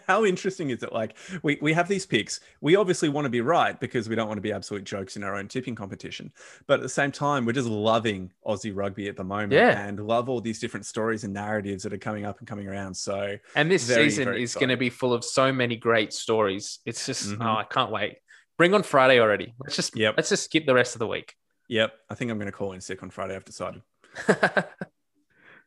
How interesting is it? Like we, we have these picks. We obviously want to be right because we don't want to be absolute jokes in our own tipping competition. But at the same time, we're just loving Aussie rugby at the moment yeah. and love all these different stories and narratives that are coming up and coming around. So, and this very, season very is going to be full of so many great stories. It's just, mm-hmm. oh, I can't wait. Bring on Friday already. Let's just, yep. let's just skip the rest of the week. Yep. I think I'm going to call in sick on Friday. I've decided.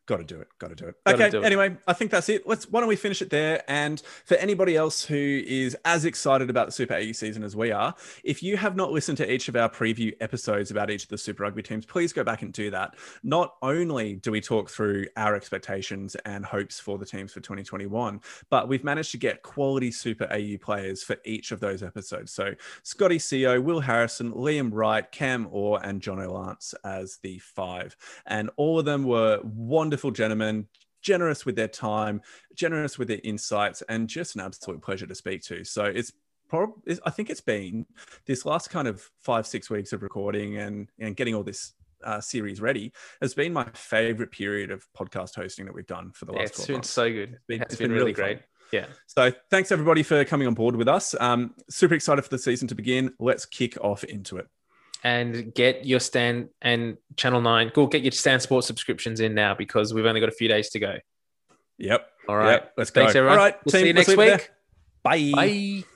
Got to do it. Got to do it. Okay. Do it. Anyway, I think that's it. Let's. Why don't we finish it there? And for anybody else who is as excited about the Super A U season as we are, if you have not listened to each of our preview episodes about each of the Super Rugby teams, please go back and do that. Not only do we talk through our expectations and hopes for the teams for twenty twenty-one, but we've managed to get quality Super A U players for each of those episodes. So Scotty Seo, Will Harrison, Liam Wright, Cam Orr, and John O'Lance as the five. And all of them were wonderful Wonderful gentlemen, generous with their time, generous with their insights, and just an absolute pleasure to speak to. So it's probably, I think it's been this last kind of five, six weeks of recording and, and getting all this uh, series ready has been my favorite period of podcast hosting that we've done for the last yeah, it's been months. So good. It's been, it's it's been, been really, really great. Fun. Yeah. So thanks everybody for coming on board with us. Um, super excited for the season to begin. Let's kick off into it. And get your Stan and Channel nine, go get your Stan Sports subscriptions in now because we've only got a few days to go. Yep. All right. Yep. Let's go. Thanks, everyone. All right. We'll team, see you next we'll see week. Bye. Bye.